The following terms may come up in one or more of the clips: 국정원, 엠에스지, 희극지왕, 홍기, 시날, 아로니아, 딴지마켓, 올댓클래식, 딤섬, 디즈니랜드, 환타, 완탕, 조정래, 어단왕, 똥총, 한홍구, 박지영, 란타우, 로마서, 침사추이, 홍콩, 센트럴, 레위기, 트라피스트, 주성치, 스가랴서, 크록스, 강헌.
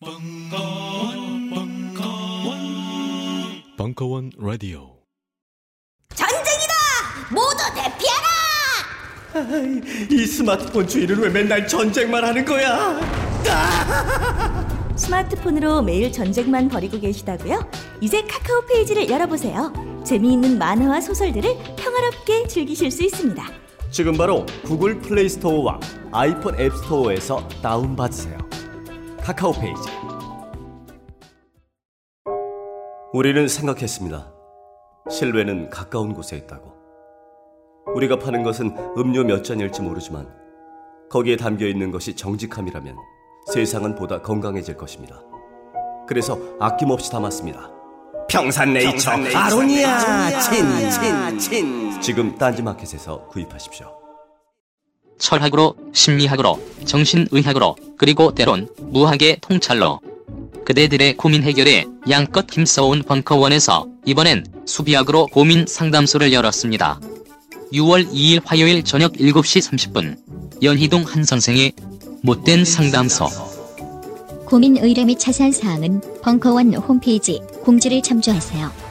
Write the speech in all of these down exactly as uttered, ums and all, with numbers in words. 방카원, 방카원, 방카원 라디오. 전쟁이다! 모두 대피하라! 아이, 이 스마트폰 주인은 왜 맨날 전쟁만 하는 거야? 아! 스마트폰으로 매일 전쟁만 벌이고 계시다고요? 이제 카카오페이지를 열어보세요. 재미있는 만화와 소설들을 평화롭게 즐기실 수 있습니다. 지금 바로 구글 플레이 스토어와 아이폰 앱 스토어에서 다운받으세요. 카카오페이지. 우리는 생각했습니다. 실외는 가까운 곳에 있다고. 우리가 파는 것은 음료 몇 잔일지 모르지만 거기에 담겨있는 것이 정직함이라면 세상은 보다 건강해질 것입니다. 그래서 아낌없이 담았습니다. 평산네이처, 평산네이처 아로니아 친친친 지금 딴지마켓에서 구입하십시오. 철학으로, 심리학으로, 정신의학으로, 그리고 때론 무학의 통찰로 그대들의 고민 해결에 양껏 힘써온 벙커원에서 이번엔 수비학으로 고민 상담소를 열었습니다. 유월 이일 화요일 저녁 일곱 시 삼십 분 연희동 한선생의 못된 상담소. 고민 의뢰 및 자세한 사항은 벙커원 홈페이지 공지를 참조하세요.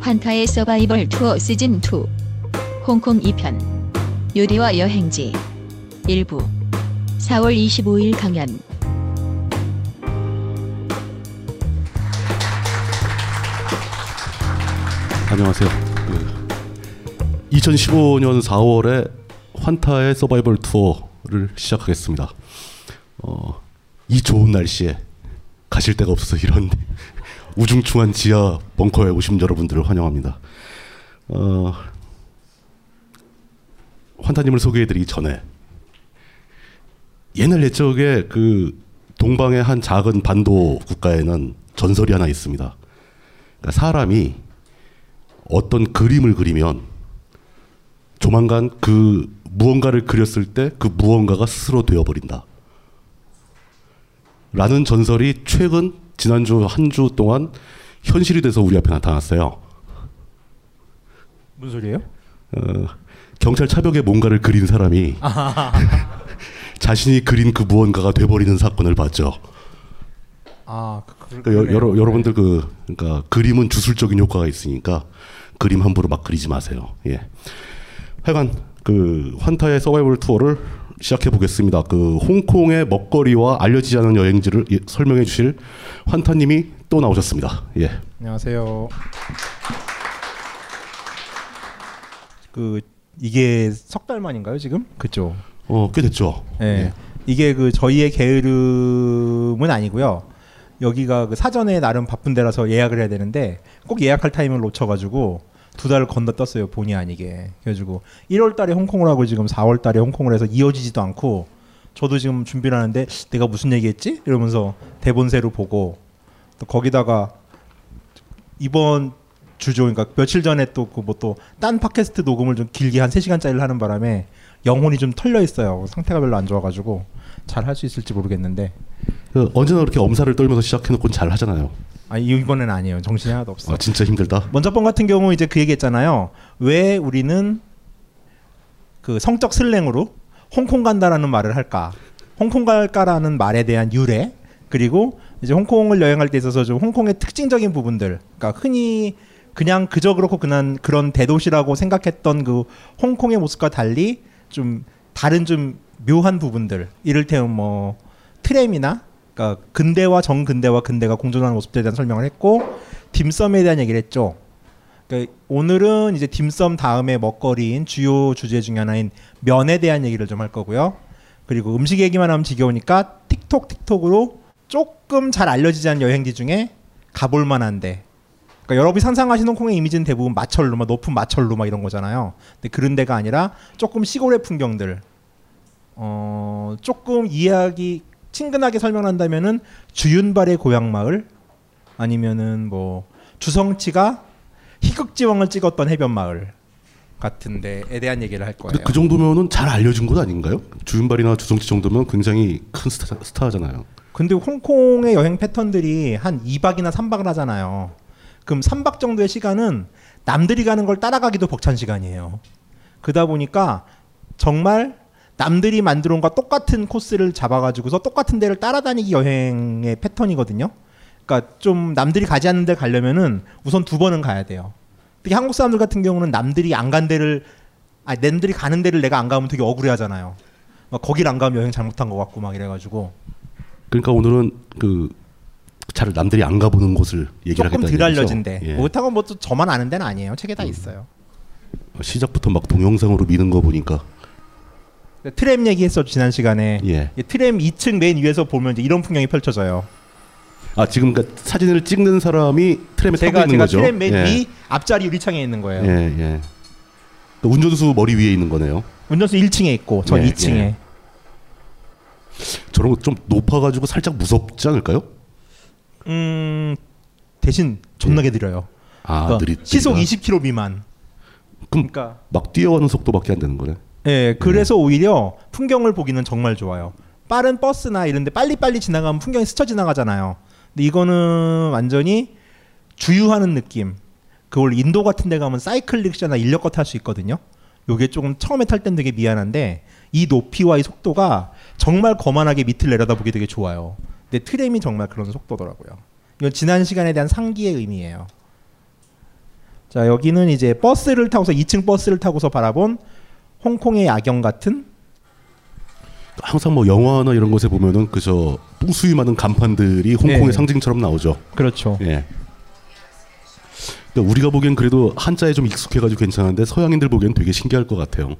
환타의 서바이벌 투어 시즌 투 홍콩 이 편 요리와 여행지 일부 사월 이십오일 강연. 안녕하세요. 이천십오년 사월에 환타의 서바이벌 투어를 시작하겠습니다. 어, 이 좋은 날씨에 가실 데가 없어서 이런 우중충한 지하 벙커에 오신 여러분들을 환영합니다. 어, 환타님을 소개해드리기 전에 옛날 옛적에 그 동방의 한 작은 반도 국가에는 전설이 하나 있습니다. 그러니까 사람이 어떤 그림을 그리면 조만간 그 무언가를 그렸을 때 그 무언가가 스스로 되어버린다 라는 전설이 최근 지난주 한 주 동안 현실이 돼서 우리 앞에 나타났어요. 무슨 소리예요? 어, 경찰 차벽에 뭔가를 그린 사람이 자신이 그린 그 무언가가 돼버리는 사건을 봤죠. 아, 그, 그러니까 여, 여러, 여러분들 그 그러니까 그림은 주술적인 효과가 있으니까 그림 함부로 막 그리지 마세요. 예. 하여간 그 환타의 서바이벌 투어를 시작해 보겠습니다. 그 홍콩의 먹거리와 알려지지 않은 여행지를 예, 설명해 주실 환타님이 또 나오셨습니다. 예. 안녕하세요. 그 이게 석 달 만인가요 지금? 그죠? 어, 꽤 됐죠. 예. 예. 이게 그 저희의 게으름은 아니고요. 여기가 그 사전에 나름 바쁜 데라서 예약을 해야 되는데 꼭 예약할 타이밍을 놓쳐가지고. 두 달을 건너 떴어요. 본의 아니게. 그래가지고 일월 달에 홍콩을 하고 지금 사월 달에 홍콩을 해서 이어지지도 않고 저도 지금 준비를 하는데 내가 무슨 얘기했지? 이러면서 대본세로 보고 또 거기다가 이번 주죠. 그러니까 며칠 전에 또 그 뭐 또 딴 팟캐스트 녹음을 좀 길게 한 세 시간짜리를 하는 바람에 영혼이 좀 털려 있어요. 상태가 별로 안 좋아가지고 잘 할 수 있을지 모르겠는데 그 언제나 그렇게 엄살을 떨면서 시작해놓고는 잘 하잖아요. 아, 이번엔 아니에요. 정신이 하나도 없어. 아, 진짜 힘들다. 먼저 번 같은 경우 이제 그 얘기했잖아요. 왜 우리는 그 성적 슬랭으로 홍콩 간다라는 말을 할까? 홍콩 갈까라는 말에 대한 유래, 그리고 이제 홍콩을 여행할 때 있어서 좀 홍콩의 특징적인 부분들, 그러니까 흔히 그냥 그저 그렇고 그냥 그런 대도시라고 생각했던 그 홍콩의 모습과 달리 좀 다른 좀 묘한 부분들, 이를테면 뭐 트램이나. 그러니까 근대와 정근대와 근대가 공존하는 모습들에 대한 설명을 했고 딤섬에 대한 얘기를 했죠. 그러니까 오늘은 이제 딤섬 다음에 먹거리인 주요 주제 중에 하나인 면에 대한 얘기를 좀 할 거고요. 그리고 음식 얘기만 하면 지겨우니까 틱톡 틱톡으로 조금 잘 알려지지 않은 여행지 중에 가볼 만한데, 그러니까 여러분이 상상하시는 홍콩의 이미지는 대부분 마철로 막 높은 마철로 막 이런 거잖아요. 근데 그런 데가 아니라 조금 시골의 풍경들, 어, 조금 이야기 친근하게 설명한다면은 주윤발의 고향마을, 아니면은 뭐 주성치가 희극지왕을 찍었던 해변마을 같은 데에 대한 얘기를 할 거예요. 근데 그 정도면은 잘 알려진 것 아닌가요? 주윤발이나 주성치 정도면 굉장히 큰 스타, 스타잖아요. 근데 홍콩의 여행 패턴들이 한 이박이나 삼박을 하잖아요. 그럼 삼 박 정도의 시간은 남들이 가는 걸 따라가기도 벅찬 시간이에요. 그러다 보니까 정말 남들이 만들어 온과 똑같은 코스를 잡아가지고서 똑같은 데를 따라다니기 여행의 패턴이거든요. 그러니까 좀 남들이 가지 않는 데 가려면은 우선 두 번은 가야 돼요. 특히 한국 사람들 같은 경우는 남들이 안 간 데를, 아, 남들이 가는 데를 내가 안 가면 되게 억울해하잖아요. 막 거길 안 가면 여행 잘못한 것 같고 막 이래가지고. 그러니까 오늘은 그 차를 남들이 안 가보는 곳을 얘기를 하겠다는 조금 덜 알려진 데. 예. 그렇다고 뭐 저만 아는 데는 아니에요. 책에 다 음. 있어요. 시작부터 막 동영상으로 미는 거 보니까. 트램 얘기했어 지난 시간에. 예. 트램 이 층 맨 위에서 보면 이제 이런 풍경이 펼쳐져요. 아 지금 그러니까 사진을 찍는 사람이 트램에 타고 있는 제가 거죠? 제가 트램 맨 예. 위 앞자리 유리창에 있는 거예요. 예, 예. 그러니까 운전수 머리 위에 있는 거네요. 운전수 일 층에 있고 전 예, 이 층에. 예. 저런 거 좀 높아가지고 살짝 무섭지 않을까요? 음 대신 존나게 예. 느려요. 아 그러니까 느리, 시속 이십 킬로미터 미만. 그럼 그러니까 막 뛰어가는 속도밖에 안 되는 거네. 예, 그래서 네. 오히려 풍경을 보기는 정말 좋아요. 빠른 버스나 이런데 빨리빨리 지나가면 풍경이 스쳐 지나가잖아요. 근데 이거는 완전히 주유하는 느낌. 그걸 인도 같은 데 가면 사이클 릭샤나 인력거 탈 수 있거든요. 요게 조금 처음에 탈 땐 되게 미안한데 이 높이와 이 속도가 정말 거만하게 밑을 내려다보기 되게 좋아요. 근데 트램이 정말 그런 속도더라고요. 이건 지난 시간에 대한 상기의 의미예요. 자, 여기는 이제 버스를 타고서 이 층 버스를 타고서 바라본 홍콩의 야경 같은. 항상 뭐 영화나 이런 곳에 보면은 그저 뿡수이 많은 간판들이 홍콩의 네. 상징처럼 나오죠. 그렇죠. 예. 그러니까 우리가 보기엔 그래도 한자에 좀 익숙해가지고 괜찮은데 서양인들 보기엔 되게 신기할 것 같아요.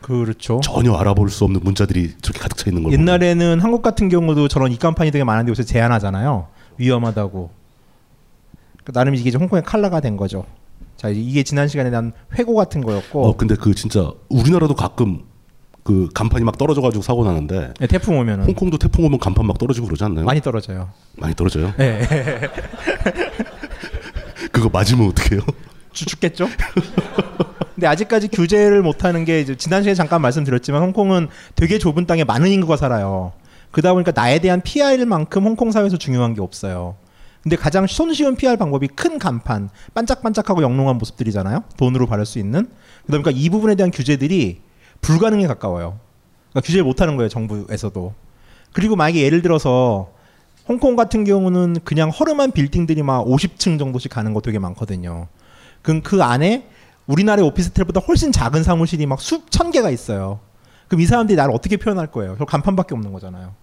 그렇죠. 전혀 알아볼 수 없는 문자들이 저렇게 가득 차 있는 걸. 옛날에는 보면. 한국 같은 경우도 저런 입간판이 되게 많은데 요새 제한하잖아요. 위험하다고. 그러니까 나름 이게 홍콩의 칼라가 된 거죠. 자 이게 지난 시간에 난 회고 같은 거였고. 어 근데 그 진짜 우리나라도 가끔 그 간판이 막 떨어져가지고 사고 나는데. 네, 태풍 오면은. 홍콩도 태풍 오면 간판 막 떨어지고 그러지 않나요? 많이 떨어져요. 많이 떨어져요? 네. 그거 맞으면 어떡해요? 죽겠죠. 근데 아직까지 규제를 못하는 게 이제 지난 시간에 잠깐 말씀드렸지만 홍콩은 되게 좁은 땅에 많은 인구가 살아요. 그러다 보니까 나에 대한 피알만큼 홍콩 사회에서 중요한 게 없어요. 근데 가장 손쉬운 피알 방법이 큰 간판, 반짝반짝하고 영롱한 모습들이잖아요. 돈으로 바를 수 있는. 그러니까 이 부분에 대한 규제들이 불가능에 가까워요. 그러니까 규제를 못하는 거예요. 정부에서도. 그리고 만약에 예를 들어서 홍콩 같은 경우는 그냥 허름한 빌딩들이 막 오십 층 정도씩 가는 거 되게 많거든요. 그럼 그 안에 우리나라의 오피스텔보다 훨씬 작은 사무실이 막 수천 개가 있어요. 그럼 이 사람들이 나를 어떻게 표현할 거예요? 저 간판밖에 없는 거잖아요.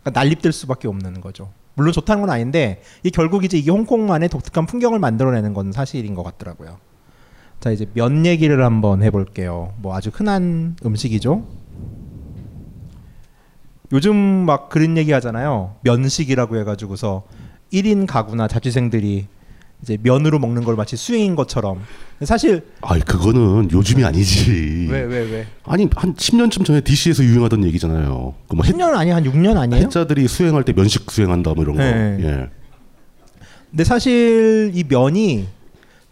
그러니까 난립될 수밖에 없는 거죠. 물론 좋다는 건 아닌데 이 결국 이제 이게 홍콩만의 독특한 풍경을 만들어내는 건 사실인 것 같더라고요. 자 이제 면 얘기를 한번 해볼게요. 뭐 아주 흔한 음식이죠. 요즘 막 그런 얘기 하잖아요. 면식이라고 해가지고서 일 인 가구나 자취생들이 이제 면으로 먹는 걸 마치 수행인 것처럼. 사실 아이 그거는 요즘이 아니지. 왜 왜 왜, 왜? 아니 한 십 년쯤 전에 디씨에서 유행하던 얘기잖아요. 그 뭐 십 년 아니야 한 육 년 아니에요? 해자들이 수행할 때 면식 수행한다 뭐 이런 거. 네. 예. 근데 사실 이 면이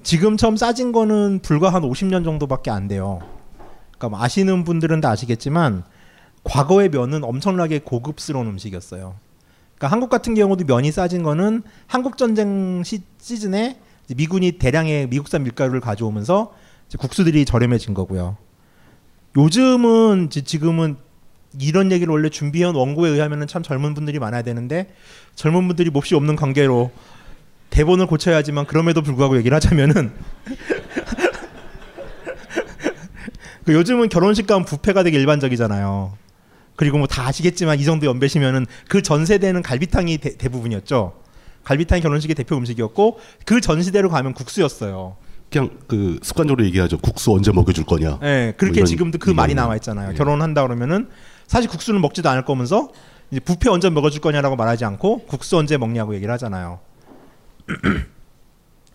지금처럼 싸진 거는 불과 한 오십 년 정도밖에 안 돼요. 그러니까 뭐 아시는 분들은 다 아시겠지만 과거의 면은 엄청나게 고급스러운 음식이었어요. 그러니까 한국 같은 경우도 면이 싸진 거는 한국 전쟁 시, 시즌에 미군이 대량의 미국산 밀가루를 가져오면서 이제 국수들이 저렴해진 거고요. 요즘은 이제 지금은 이런 얘기를 원래 준비해온 원고에 의하면 참 젊은 분들이 많아야 되는데 젊은 분들이 몹시 없는 관계로 대본을 고쳐야지만 그럼에도 불구하고 얘기를 하자면은 그 요즘은 결혼식 가면 뷔페가 되게 일반적이잖아요. 그리고 뭐 다 아시겠지만 이 정도 연배시면은 그 전 세대는 갈비탕이 대, 대부분이었죠. 갈비탕이 결혼식의 대표 음식이었고 그 전 시대로 가면 국수였어요. 그냥 그 습관적으로 얘기하죠. 국수 언제 먹여줄 거냐. 네, 그렇게 뭐 지금도 그 말이 나와 있잖아요. 예. 결혼한다 그러면은 사실 국수는 먹지도 않을 거면서 이제 뷔페 언제 먹여줄 거냐라고 말하지 않고 국수 언제 먹냐고 얘기를 하잖아요.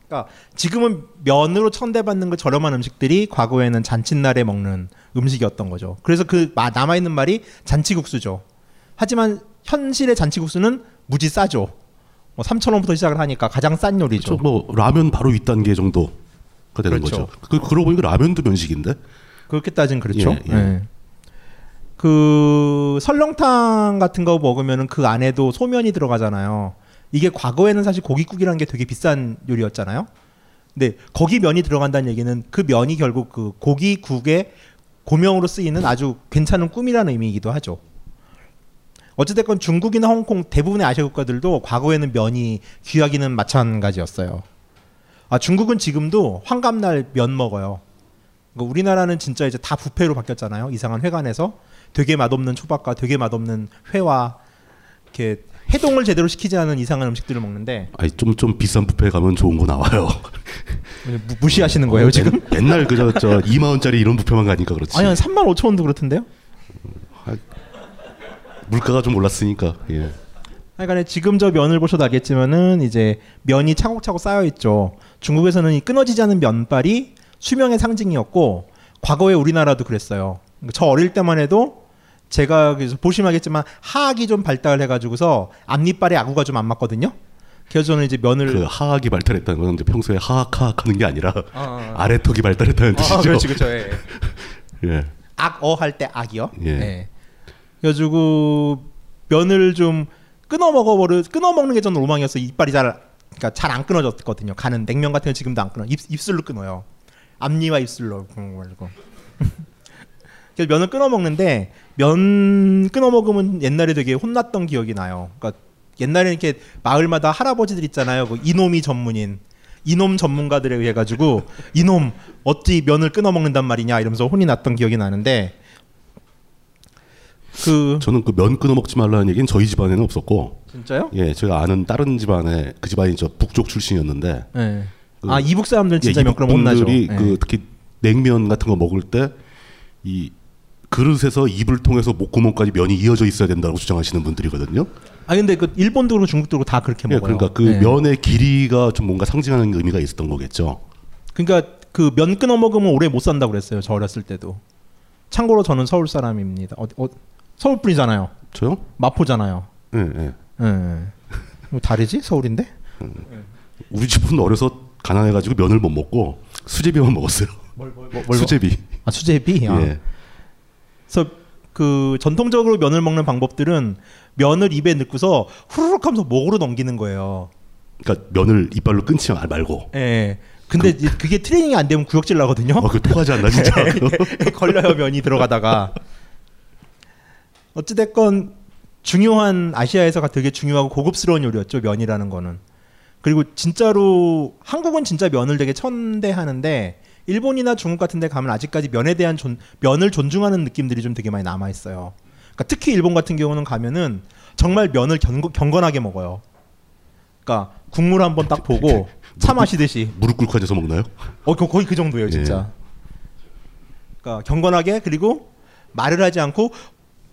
그러니까 지금은 면으로 천대받는 그 저렴한 음식들이 과거에는 잔칫날에 먹는 음식이었던 거죠. 그래서 그 남아있는 말이 잔치국수죠. 하지만 현실의 잔치국수는 무지 싸죠. 뭐 삼천 원부터 시작을 하니까 가장 싼 요리죠. 그렇죠. 뭐 라면 바로 윗단계 정도가 되는 그렇죠. 거죠. 그, 그러고 보니까 라면도 면식인데? 그렇게 따지면 그렇죠. 예, 예. 예. 그 설렁탕 같은 거 먹으면 그 안에도 소면이 들어가잖아요. 이게 과거에는 사실 고깃국이라는 게 되게 비싼 요리였잖아요. 근데 거기 면이 들어간다는 얘기는 그 면이 결국 그 고기국의 고명으로 쓰이는 아주 괜찮은 꿈이라는 의미이기도 하죠. 어찌됐건 중국이나 홍콩 대부분의 아시아 국가들도 과거에는 면이 귀하기는 마찬가지였어요. 아, 중국은 지금도 환갑날 면 먹어요. 그러니까 우리나라는 진짜 이제 다 부패로 바뀌었잖아요. 이상한 회관에서 되게 맛없는 초밥과 되게 맛없는 회와 이렇게 해동을 제대로 시키지 않은 이상한 음식들을 먹는데. 아니 좀 좀 비싼 뷔페 가면 좋은 거 나와요. 무, 무시하시는 거예요 어, 지금? 맨, 맨날 그저 저 이만 원짜리 이런 뷔페만 가니까 그렇지. 아니 한 삼만 오천 원도 그렇던데요? 아, 물가가 좀 올랐으니까. 예. 하여간에 지금 저 면을 보셔도 알겠지만은 이제 면이 차곡차곡 쌓여 있죠. 중국에서는 이 끊어지지 않은 면발이 수명의 상징이었고 과거에 우리나라도 그랬어요. 저 어릴 때만 해도 제가 보시면 알겠지만 하악이 좀 발달해가지고서 앞니빨에 아구가 좀 안 맞거든요. 그래서 저는 이제 면을 그 하악이 발달했다는 건 이제 평소에 하악하악하는 게 아니라 아, 아. 아래턱이 발달했다는 뜻이죠. 아, 그렇지, 그렇죠. 예. 예. 악어 할 때 악이요. 예. 예. 그래가지고 면을 좀 끊어 먹어버려 끊어 먹는 게 저는 로망이었어. 이빨이 잘 그러니까 잘 안 끊어졌거든요. 가는 냉면 같은 거 지금도 안 끊어. 입 입술로 끊어요. 앞니와 입술로 그래가지고. 그래서 면을 끊어 먹는데 면 끊어 먹으면 옛날에 되게 혼났던 기억이 나요. 그러니까 옛날에 이렇게 마을마다 할아버지들 있잖아요. 그 이놈이 전문인, 이놈 전문가들에 의해 가지고 이놈 어찌 면을 끊어 먹는단 말이냐 이러면서 혼이 났던 기억이 나는데. 그 저는 그 면 끊어 먹지 말라는 얘기는 저희 집안에는 없었고. 진짜요? 예, 제가 아는 다른 집안에 그 집안이 저 북쪽 출신이었는데. 네. 그, 아 이북 사람들은 진짜 예, 면 끊어 못 나죠. 그 네. 특히 냉면 같은 거 먹을 때 이 그릇에서 입을 통해서 목구멍까지 면이 이어져 있어야 된다고 주장하시는 분들이거든요. 아 근데 그 일본도 그렇고 중국도 그렇고 다 그렇게 먹어요. 예, 그러니까 그 네. 면의 길이가 좀 뭔가 상징하는 의미가 있었던 거겠죠. 그러니까 그 면 끊어 먹으면 오래 못 산다고 그랬어요. 저 어렸을 때도. 참고로 저는 서울 사람입니다. 어, 어, 서울 분이잖아요. 저요? 마포잖아요. 예, 예. 예. 뭐 다르지? 서울인데? 예. 우리 집은 어려서 가난해가지고 면을 못 먹고 수제비만 먹었어요. 뭘, 뭘, 뭘, 수제비. 아 수제비. 아. 예. 그래서 그 전통적으로 면을 먹는 방법들은 면을 입에 넣고서 후루룩 하면서 목으로 넘기는 거예요. 그러니까 면을 이빨로 끊지 말고. 예. 근데 그, 그게 트레이닝이 안 되면 구역질 나거든요. 어, 그 토하지 않나 진짜. 걸려요 면이 들어가다가. 어찌됐건 중요한 아시아에서 되게 중요하고 고급스러운 요리였죠 면이라는 거는. 그리고 진짜로 한국은 진짜 면을 되게 천대하는데 일본이나 중국 같은 데 가면 아직까지 면에 대한 존, 면을 존중하는 느낌들이 좀 되게 많이 남아있어요. 그러니까 특히 일본 같은 경우는 가면은 정말 면을 견고, 경건하게 먹어요. 그러니까 국물 한번 딱 보고 차 마시듯이 무릎 꿇고 앉아서 먹나요? 어, 거의 그 정도예요 진짜. 그러니까 경건하게 그리고 말을 하지 않고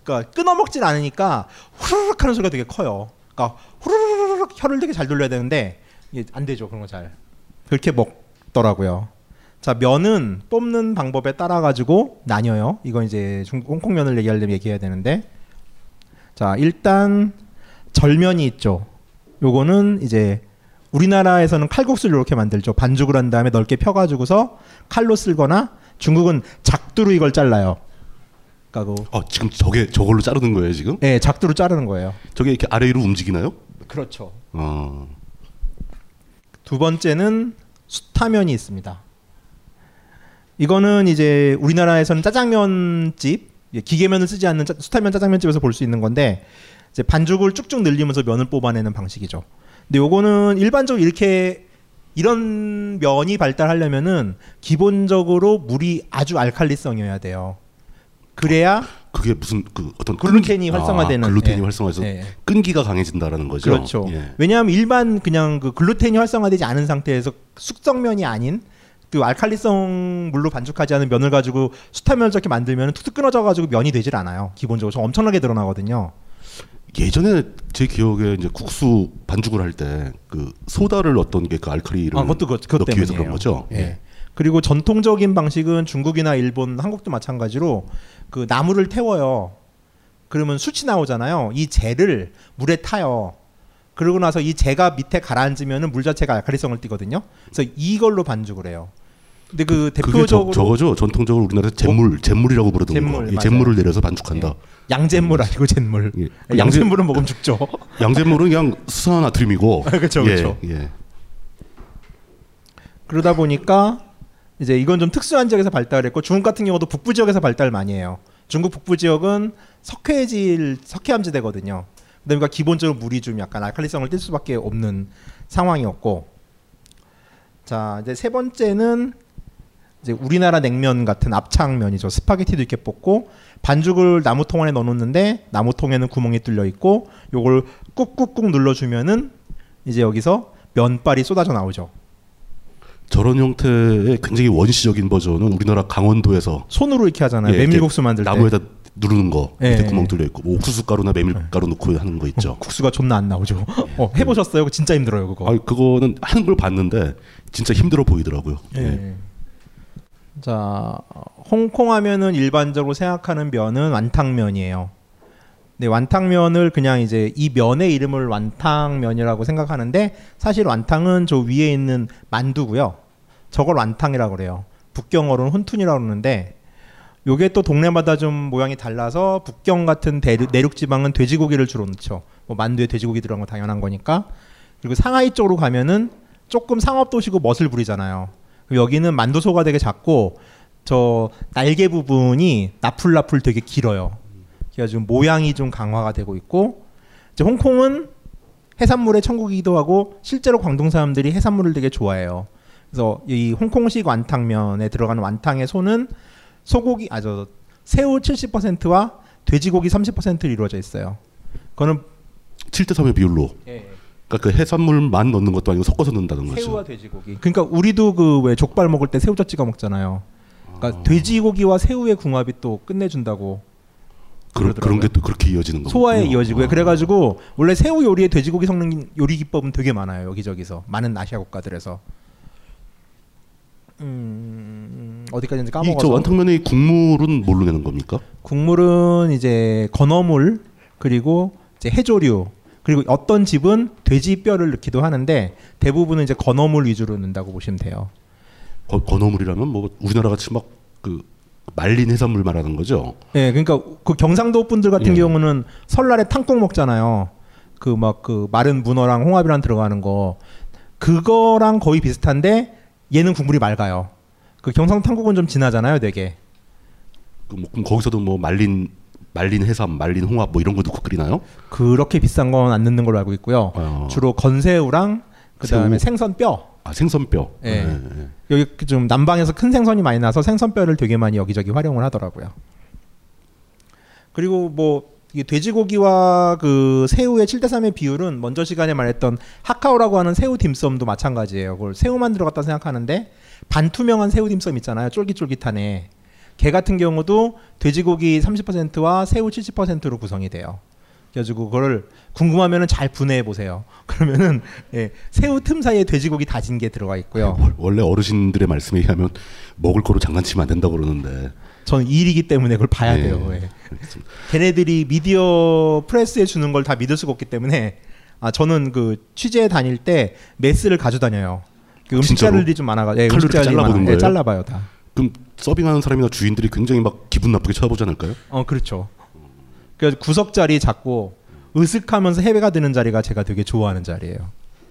그러니까 끊어먹진 않으니까 후루룩 하는 소리가 되게 커요. 그러니까 후루룩 혀를 되게 잘 돌려야 되는데 이게 안 되죠 그런 거 잘. 그렇게 먹더라고요. 자 면은 뽑는 방법에 따라 가지고 나뉘어요. 이건 이제 중국 홍콩 면을 얘기하려면 얘기해야 되는데 자 일단 절면이 있죠. 요거는 이제 우리나라에서는 칼국수를 이렇게 만들죠. 반죽을 한 다음에 넓게 펴가지고서 칼로 쓸거나 중국은 작두로 이걸 잘라요. 그러니까 그 아, 지금 저게 저걸로 자르는 거예요 지금? 네, 작두로 자르는 거예요. 저게 이렇게 아래로 움직이나요? 그렇죠. 아. 두 번째는 수타면이 있습니다. 이거는 이제 우리나라에서는 짜장면집 기계면을 쓰지 않는 짜, 수타면 짜장면집에서 볼 수 있는 건데 이제 반죽을 쭉쭉 늘리면서 면을 뽑아내는 방식이죠. 근데 요거는 일반적으로 이렇게 이런 면이 발달하려면은 기본적으로 물이 아주 알칼리성이어야 돼요. 그래야 어, 그게 무슨 그 어떤 글루텐이 끈기, 활성화되는 아, 글루텐이 예, 활성화해서 예. 끈기가 강해진다라는 거죠. 그렇죠. 예. 왜냐하면 일반 그냥 그 글루텐이 활성화되지 않은 상태에서 숙성면이 아닌 그 알칼리성 물로 반죽하지 않은 면을 가지고 수타면을 저렇게 만들면 툭툭 끊어져가지고 면이 되질 않아요. 기본적으로 저 엄청나게 드러나거든요. 예전에 제 기억에 이제 국수 반죽을 할 때 그 소다를 어떤 게 그 알칼리를 아, 그것도 그, 그것 넣기 위해서 그런 거죠. 예. 예. 그리고 전통적인 방식은 중국이나 일본, 한국도 마찬가지로 그 나무를 태워요. 그러면 숯이 나오잖아요. 이 재를 물에 타요. 그러고 나서 이 재가 밑에 가라앉으면은 물 자체가 알칼리성을 띠거든요. 그래서 이걸로 반죽을 해요. 근데 그 대표적으로 저, 저거죠. 전통적으로 우리나라에서 잿물, 잿물이라고 부르던 잿물, 거. 잿물을 내려서 반죽한다. 예. 양잿물 아니고 잿물. 예. 양잿물은 먹으면 죽죠. 양잿물은 그냥 수산화 나트륨이고. 그렇죠, 그렇죠. 예. 예. 그러다 보니까 이제 이건 좀 특수한 지역에서 발달했고, 중국 같은 경우도 북부 지역에서 발달 많이 해요. 중국 북부 지역은 석회질, 석회암지대거든요. 그러니까 기본적으로 물이 좀 약간 알칼리성을 띨 수밖에 없는 상황이었고, 자 이제 세 번째는 이제 우리나라 냉면 같은 압창면이죠. 스파게티도 이렇게 볶고 반죽을 나무통 안에 넣어놓는데 나무통에는 구멍이 뚫려 있고 요걸 꾹꾹꾹 눌러주면은 이제 여기서 면발이 쏟아져 나오죠. 저런 형태의 굉장히 원시적인 버전은 우리나라 강원도에서 손으로 이렇게 하잖아요. 예, 메밀국수 만들 때 나무에다 누르는 거 밑에 예, 구멍 뚫려 있고 뭐 옥수수 가루나 메밀가루 예, 넣고 하는 거 있죠. 어, 국수가 존나 안 나오죠. 어, 해보셨어요? 그거 진짜 힘들어요 그거. 아니, 그거는 하는 걸 봤는데 진짜 힘들어 보이더라고요. 예. 예. 자 홍콩 하면은 일반적으로 생각하는 면은 완탕면이에요. 네, 완탕면을 그냥 이제 이 면의 이름을 완탕면이라고 생각하는데 사실 완탕은 저 위에 있는 만두고요. 저걸 완탕이라고 그래요. 북경어로는 훈툰이라고 그러는데 요게 또 동네마다 좀 모양이 달라서 북경 같은 대, 내륙지방은 돼지고기를 주로 넣죠. 뭐 만두에 돼지고기 들어간 거 당연한 거니까. 그리고 상하이 쪽으로 가면은 조금 상업도시고 멋을 부리잖아요. 여기는 만두소가 되게 작고 저 날개 부분이 나풀나풀 되게 길어요. 지금 모양이 좀 강화가 되고 있고, 이제 홍콩은 해산물의 천국이기도 하고 실제로 광동 사람들이 해산물을 되게 좋아해요. 그래서 이 홍콩식 완탕면에 들어가는 완탕의 소는 소고기, 아 저 새우 칠십 퍼센트와 돼지고기 삼십 퍼센트로 이루어져 있어요. 그거는 칠 대 삼의 비율로. 예. 그러니까 그 해산물만 넣는 것도 아니고 섞어서 넣는다는 거죠. 새우와 돼지고기. 그러니까 우리도 그 왜 족발 먹을 때 새우젓 찍어 먹잖아요. 그러니까 아. 돼지고기와 새우의 궁합이 또 끝내준다고. 그러, 그런 게 또 그렇게 이어지는 거예요. 소화에 이어지고요. 아. 그래가지고 원래 새우 요리에 돼지고기 섞는 요리 기법은 되게 많아요. 여기저기서 많은 아시아 국가들에서. 음, 어디까지인지 까먹어서. 이 저 완탕면의 국물은 뭘로 내는 겁니까? 국물은 이제 건어물 그리고 이제 해조류 그리고 어떤 집은 돼지 뼈를 넣기도 하는데 대부분은 이제 건어물 위주로 넣는다고 보시면 돼요. 거, 건어물이라면 뭐 우리나라 같이 막 그 말린 해산물 말하는 거죠. 예, 그러니까 그 경상도 분들 같은 예, 경우는 설날에 탕국 먹잖아요. 그 막 그 마른 문어랑 홍합이랑 들어가는 거 그거랑 거의 비슷한데 얘는 국물이 맑아요. 그 경상도 탕국은 좀 진하잖아요, 되게. 그 뭐, 그럼 거기서도 뭐 말린 말린 해삼, 말린 홍합 뭐 이런 것도 끓이나요? 그렇게 비싼 건 안 넣는 걸로 알고 있고요. 아, 주로 건새우랑 그다음에 새우. 생선 뼈. 아, 생선뼈. 예. 네. 네. 여기 좀 남방에서 큰 생선이 많이 나서 생선뼈를 되게 많이 여기저기 활용을 하더라고요. 그리고 뭐 이게 돼지고기와 그 새우의 칠 대 삼의 비율은 먼저 시간에 말했던 하카오라고 하는 새우 딤섬도 마찬가지예요. 그걸 새우만 들어갔다 생각하는데 반투명한 새우 딤섬 있잖아요. 쫄깃쫄깃하네. 걔 같은 경우도 돼지고기 삼십 퍼센트와 새우 칠십 퍼센트로 구성이 돼요. 그래가지고 그걸 궁금하면은 잘 분해해 보세요. 그러면은 예, 새우 틈 사이에 돼지고기 다진 게 들어가 있고요. 아니, 원래 어르신들의 말씀에 의하면 먹을 거로 장난치면 안 된다고 그러는데 저는 일이기 때문에 그걸 봐야 예, 돼요. 예. 걔네들이 미디어 프레스에 주는 걸 다 믿을 수가 없기 때문에 아 저는 그 취재 다닐 때 메스를 가져다녀요. 그 음식 자료들이 좀 많아가지고 예, 칼로리 잘라보는 거예요? 예, 잘라봐요 다. 그럼 서빙하는 사람이나 주인들이 굉장히 막 기분 나쁘게 쳐다보지 않을까요? 어 그렇죠. 그래서 구석 자리 잡고 으슥하면서 해가 드는 자리가 제가 되게 좋아하는 자리예요.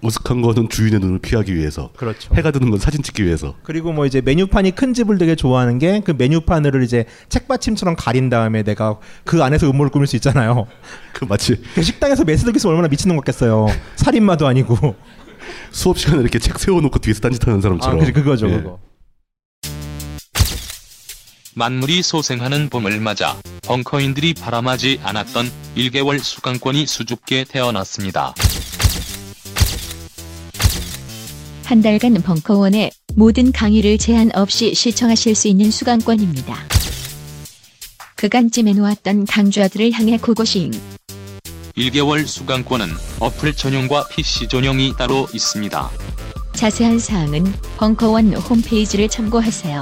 으슥한 거는 주인의 눈을 피하기 위해서. 그렇죠. 해가 드는 건 사진 찍기 위해서. 그리고 뭐 이제 메뉴판이 큰 집을 되게 좋아하는 게 그 메뉴판을 이제 책받침처럼 가린 다음에 내가 그 안에서 음모를 꾸밀 수 있잖아요. 그 마치 그 식당에서 메스드기 있으면 얼마나 미치는 것 같겠어요. 살인마도 아니고. 수업 시간에 이렇게 책 세워놓고 뒤에서 딴짓하는 사람처럼. 아, 그치, 그거죠, 예. 그거. 만물이 소생하는 봄을 맞아 벙커인들이 바람하지 않았던 일 개월 수강권이 수줍게 태어났습니다. 한 달간 벙커원의 모든 강의를 제한 없이 시청하실 수 있는 수강권입니다. 그간 찜해놓았던 강좌들을 향해 고고싱. 일 개월 수강권은 어플 전용과 피씨 전용이 따로 있습니다. 자세한 사항은 벙커원 홈페이지를 참고하세요.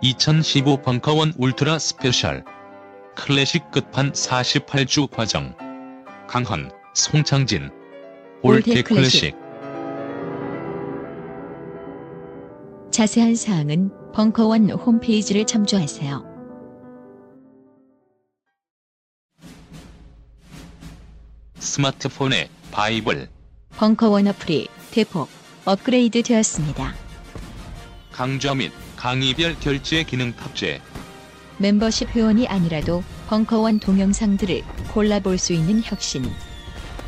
이천십오 방카원 울트라 스페셜 클래식 끝판 사십팔 주 과정 강헌, 송창진 올댓클래식. 자세한 사항은 방카원 홈페이지를 참조하세요. 스마트폰의 바이블 방카원 어플이 대폭 업그레이드 되었습니다. 강좌 및 강의별 결제 기능 탑재. 멤버십 회원이 아니라도 방카원 동영상들을 골라볼 수 있는 혁신.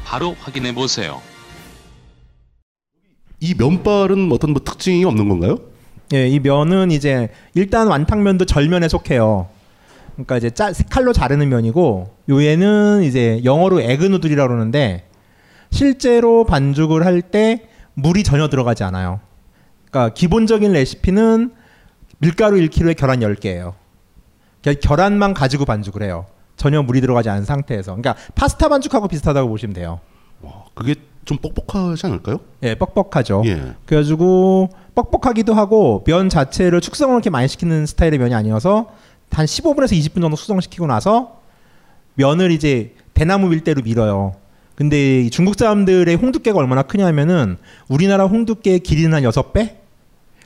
바로 확인해보세요. 이 면발은 어떤 뭐 특징이 없는 건가요? 예, 이 면은 이제 일단 완탕면도 절면에 속해요. 그러니까 이제 짜, 칼로 자르는 면이고, 요 얘는 이제 영어로 에그 누들이라고 그러는데 실제로 반죽을 할 때 물이 전혀 들어가지 않아요. 그러니까 기본적인 레시피는 밀가루 일 킬로그램에 계란 열 개예요. 그러니까 계란만 가지고 반죽을 해요. 전혀 물이 들어가지 않은 상태에서. 그러니까 파스타 반죽하고 비슷하다고 보시면 돼요. 와, 그게 좀 뻑뻑하지 않을까요? 예, 뻑뻑하죠. 예. 그래가지고 뻑뻑하기도 하고 면 자체를 축성을 이렇게 많이 시키는 스타일의 면이 아니어서 한 십오 분에서 이십 분 정도 숙성시키고 나서 면을 이제 대나무 밀대로 밀어요. 근데 이 중국 사람들의 홍두깨가 얼마나 크냐면은 우리나라 홍두깨의 길이는 한 여섯 배?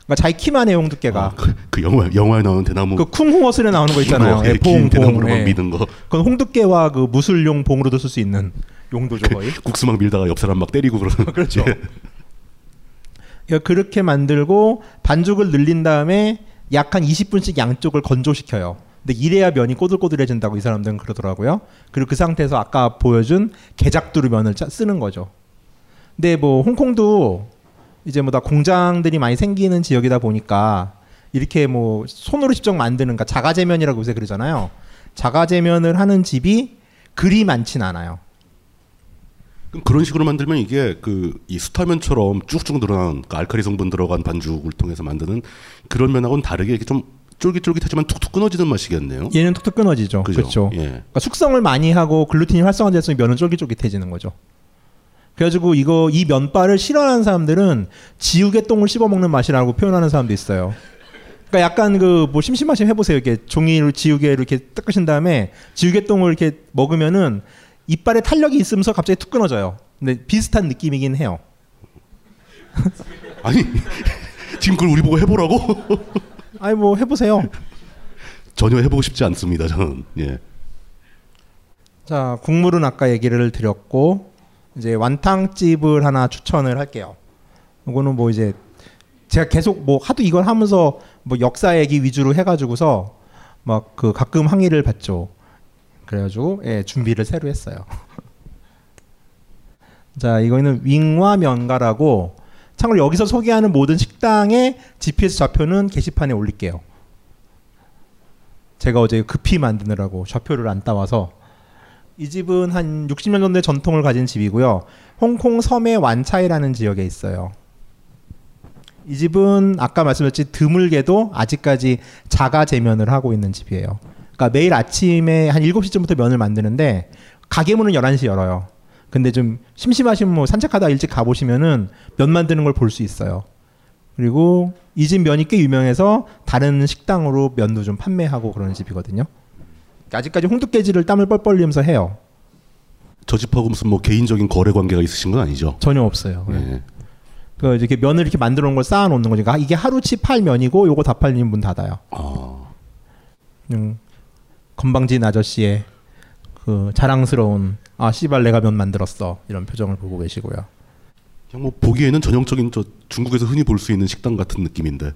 그러니까 자기 키만 해요, 홍두깨가. 아, 그, 그 영화, 영화에 나오는 대나무. 그 쿵홍어슬에 나오는 거 있잖아요. 예, 봉, 대나무로만 예. 미는 거. 그건 홍두깨와 그 무술용 봉으로도 쓸 수 있는 용도죠, 거의. 그, 국수 막 밀다가 옆 사람 막 때리고 그러는. 그렇죠. 예. 그러니까 그렇게 만들고 반죽을 늘린 다음에 약 한 이십 분씩 양쪽을 건조시켜요. 근데 이래야 면이 꼬들꼬들해진다고 이 사람들은 그러더라고요. 그리고 그 상태에서 아까 보여준 개작두루 면을 짜, 쓰는 거죠. 근데 뭐 홍콩도 이제 뭐 다 공장들이 많이 생기는 지역이다 보니까 이렇게 뭐 손으로 직접 만드는, 그러니까 자가제면이라고 요새 그러잖아요. 자가제면을 하는 집이 그리 많진 않아요. 그럼 그런 식으로 만들면 이게 그 이 수타면처럼 쭉쭉 늘어난 그 알칼리 성분 들어간 반죽을 통해서 만드는 그런 면하고는 다르게 이렇게 좀 쫄깃쫄깃하지만 툭툭 끊어지는 맛이겠네요. 얘는 툭툭 끊어지죠. 그죠? 그렇죠. 예. 그러니까 숙성을 많이 하고 글루틴이 활성화돼서 면은 쫄깃쫄깃해지는 거죠. 그래가지고 이거 이 면발을 싫어하는 사람들은 지우개 똥을 씹어먹는 맛이라고 표현하는 사람도 있어요. 그러니까 약간 그 뭐 심심하심 해보세요. 이렇게 종이로 지우개로 이렇게 뜯으신 다음에 지우개 똥을 이렇게 먹으면은 이빨에 탄력이 있으면서 갑자기 툭 끊어져요. 근데 비슷한 느낌이긴 해요. 아니 지금 그걸 우리 보고 해보라고? 아니 뭐 해보세요. 전혀 해보고 싶지 않습니다, 저는. 예. 자, 국물은 아까 얘기를 드렸고. 이제 완탕집을 하나 추천을 할게요. 이거는 뭐 이제 제가 계속 뭐 하도 이걸 하면서 뭐 역사 얘기 위주로 해가지고서 막 그 가끔 항의를 받죠. 그래가지고 예, 준비를 새로 했어요. 자, 이거는 윙화면가라고, 참고로 여기서 소개하는 모든 식당의 지피에스 좌표는 게시판에 올릴게요. 제가 어제 급히 만드느라고 좌표를 안 따와서. 이 집은 한 육십 년 정도의 전통을 가진 집이고요. 홍콩 섬의 완차이라는 지역에 있어요. 이 집은 아까 말씀드렸지 드물게도 아직까지 자가제면을 하고 있는 집이에요. 그러니까 매일 아침에 한 일곱 시쯤부터 면을 만드는데 가게 문은 열한 시 열어요. 근데 좀 심심하신 뭐 산책하다 일찍 가보시면은 면 만드는 걸 볼 수 있어요. 그리고 이 집 면이 꽤 유명해서 다른 식당으로 면도 좀 판매하고 그러는 집이거든요. 아직까지 홍두깨질을 땀을 뻘뻘 흘리면서 해요. 저 집하고 무슨 뭐 개인적인 거래 관계가 있으신 건 아니죠? 전혀 없어요. 예. 그 이렇게 면을 이렇게 만들어 놓은 걸 쌓아 놓는 거지. 그러니까 이게 하루치 팔 면이고 요거 다 팔리면 문 닫아요. 아. 음, 건방진 아저씨의 그 자랑스러운 아 씨발 내가 면 만들었어 이런 표정을 보고 계시고요. 그냥 뭐 보기에는 전형적인 저 중국에서 흔히 볼 수 있는 식당 같은 느낌인데.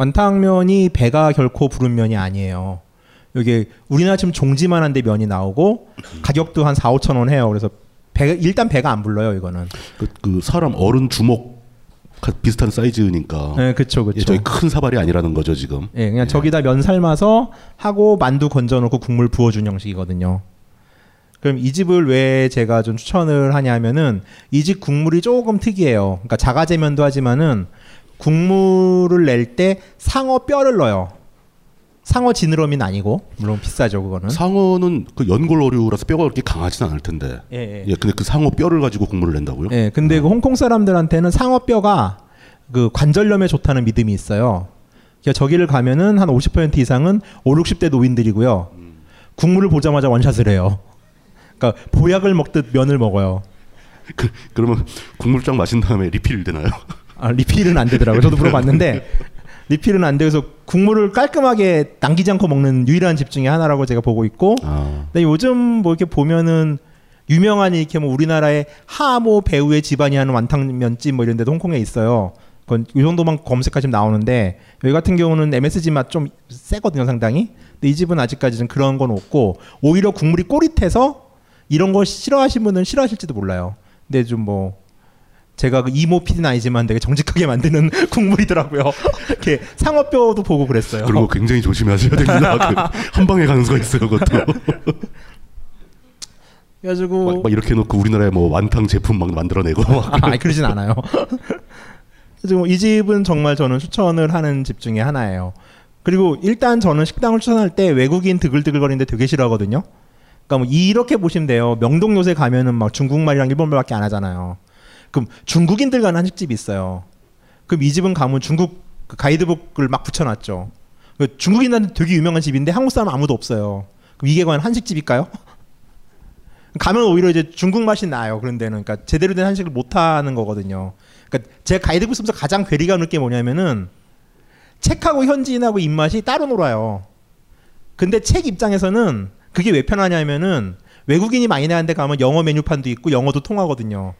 완탕면이 배가 결코 부른 면이 아니에요. 여기 우리나라 지금 종지만 한데 면이 나오고 가격도 한 사오천 원 해요. 그래서 배, 일단 배가 안 불러요, 이거는. 그, 그 사람 어른 주먹 비슷한 사이즈니까. 네, 그렇죠, 그렇죠. 예, 저기 큰 사발이 아니라는 거죠, 지금. 예, 그냥 예. 저기다 면 삶아서 하고 만두 건져놓고 국물 부어준 형식이거든요. 그럼 이 집을 왜 제가 좀 추천을 하냐면은 이 집 국물이 조금 특이해요. 그러니까 자가제면도 하지만은 국물을 낼 때 상어 뼈를 넣어요. 상어 지느러미는 아니고 물론 비싸죠 그거는. 상어는 그 연골어류라서 뼈가 그렇게 강하진 않을 텐데. 예. 예. 예 근데 그 상어 뼈를 가지고 국물을 낸다고요? 예. 근데 음. 그 홍콩 사람들한테는 상어 뼈가 그 관절염에 좋다는 믿음이 있어요. 그러니까 저기를 가면은 한 오십 퍼센트 이상은 오십, 육십 대 노인들이고요. 음. 국물을 보자마자 원샷을 해요. 그러니까 보약을 먹듯 면을 먹어요. 그, 그러면 국물 쫙 마신 다음에 리필 되나요? 아, 리필은 안 되더라고요. 저도 물어봤는데. 리필은 안 돼서 국물을 깔끔하게 남기지 않고 먹는 유일한 집 중에 하나라고 제가 보고 있고. 아. 근데 요즘 뭐 이렇게 보면은 유명한 이렇게 뭐 우리나라의 하모 배우의 집안이 하는 완탕면집 뭐 이런 데도 홍콩에 있어요. 그건 이 정도만 검색하시면 나오는데 여기 같은 경우는 엠에스지 맛 좀 세거든요 상당히. 근데 이 집은 아직까지 는 그런 건 없고 오히려 국물이 꼬릿해서 이런 걸 싫어하시는 분은 싫어하실지도 몰라요. 근데 좀 뭐. 제가 그 이모 피디는 아니지만 되게 정직하게 만드는 국물이더라고요. 이렇게 상어뼈도 보고 그랬어요. 그리고 굉장히 조심하셔야 됩니다. 그 한 방에 가는 수가 있어요, 그것도. 그래가지고 막, 막 이렇게 놓고 우리나라에 뭐 완탕 제품 막 만들어내고. 막 아니 그러진 않아요. 그래서 이 집은 정말 저는 추천을 하는 집 중에 하나예요. 그리고 일단 저는 식당을 추천할 때 외국인 드글드글거리는데 되게 싫어하거든요. 그러니까 뭐 이렇게 보시면 돼요. 명동 요새 가면은 막 중국말이랑 일본말밖에 안 하잖아요. 그럼 중국인들 가는 한식집이 있어요. 그럼 이 집은 가면 중국 가이드북을 막 붙여놨죠. 중국인한테 되게 유명한 집인데 한국 사람 아무도 없어요. 그럼 이게 과연 한식집일까요? 가면 오히려 이제 중국 맛이 나요. 그런데는 그러니까 제대로 된 한식을 못하는 거거든요. 그러니까 제 가이드북 쓰면서 가장 괴리가 오는 게 뭐냐면은 책하고 현지인하고 입맛이 따로 놀아요. 근데 책 입장에서는 그게 왜 편하냐면은 외국인이 많이 나는데 가면 영어 메뉴판도 있고 영어도 통하거든요.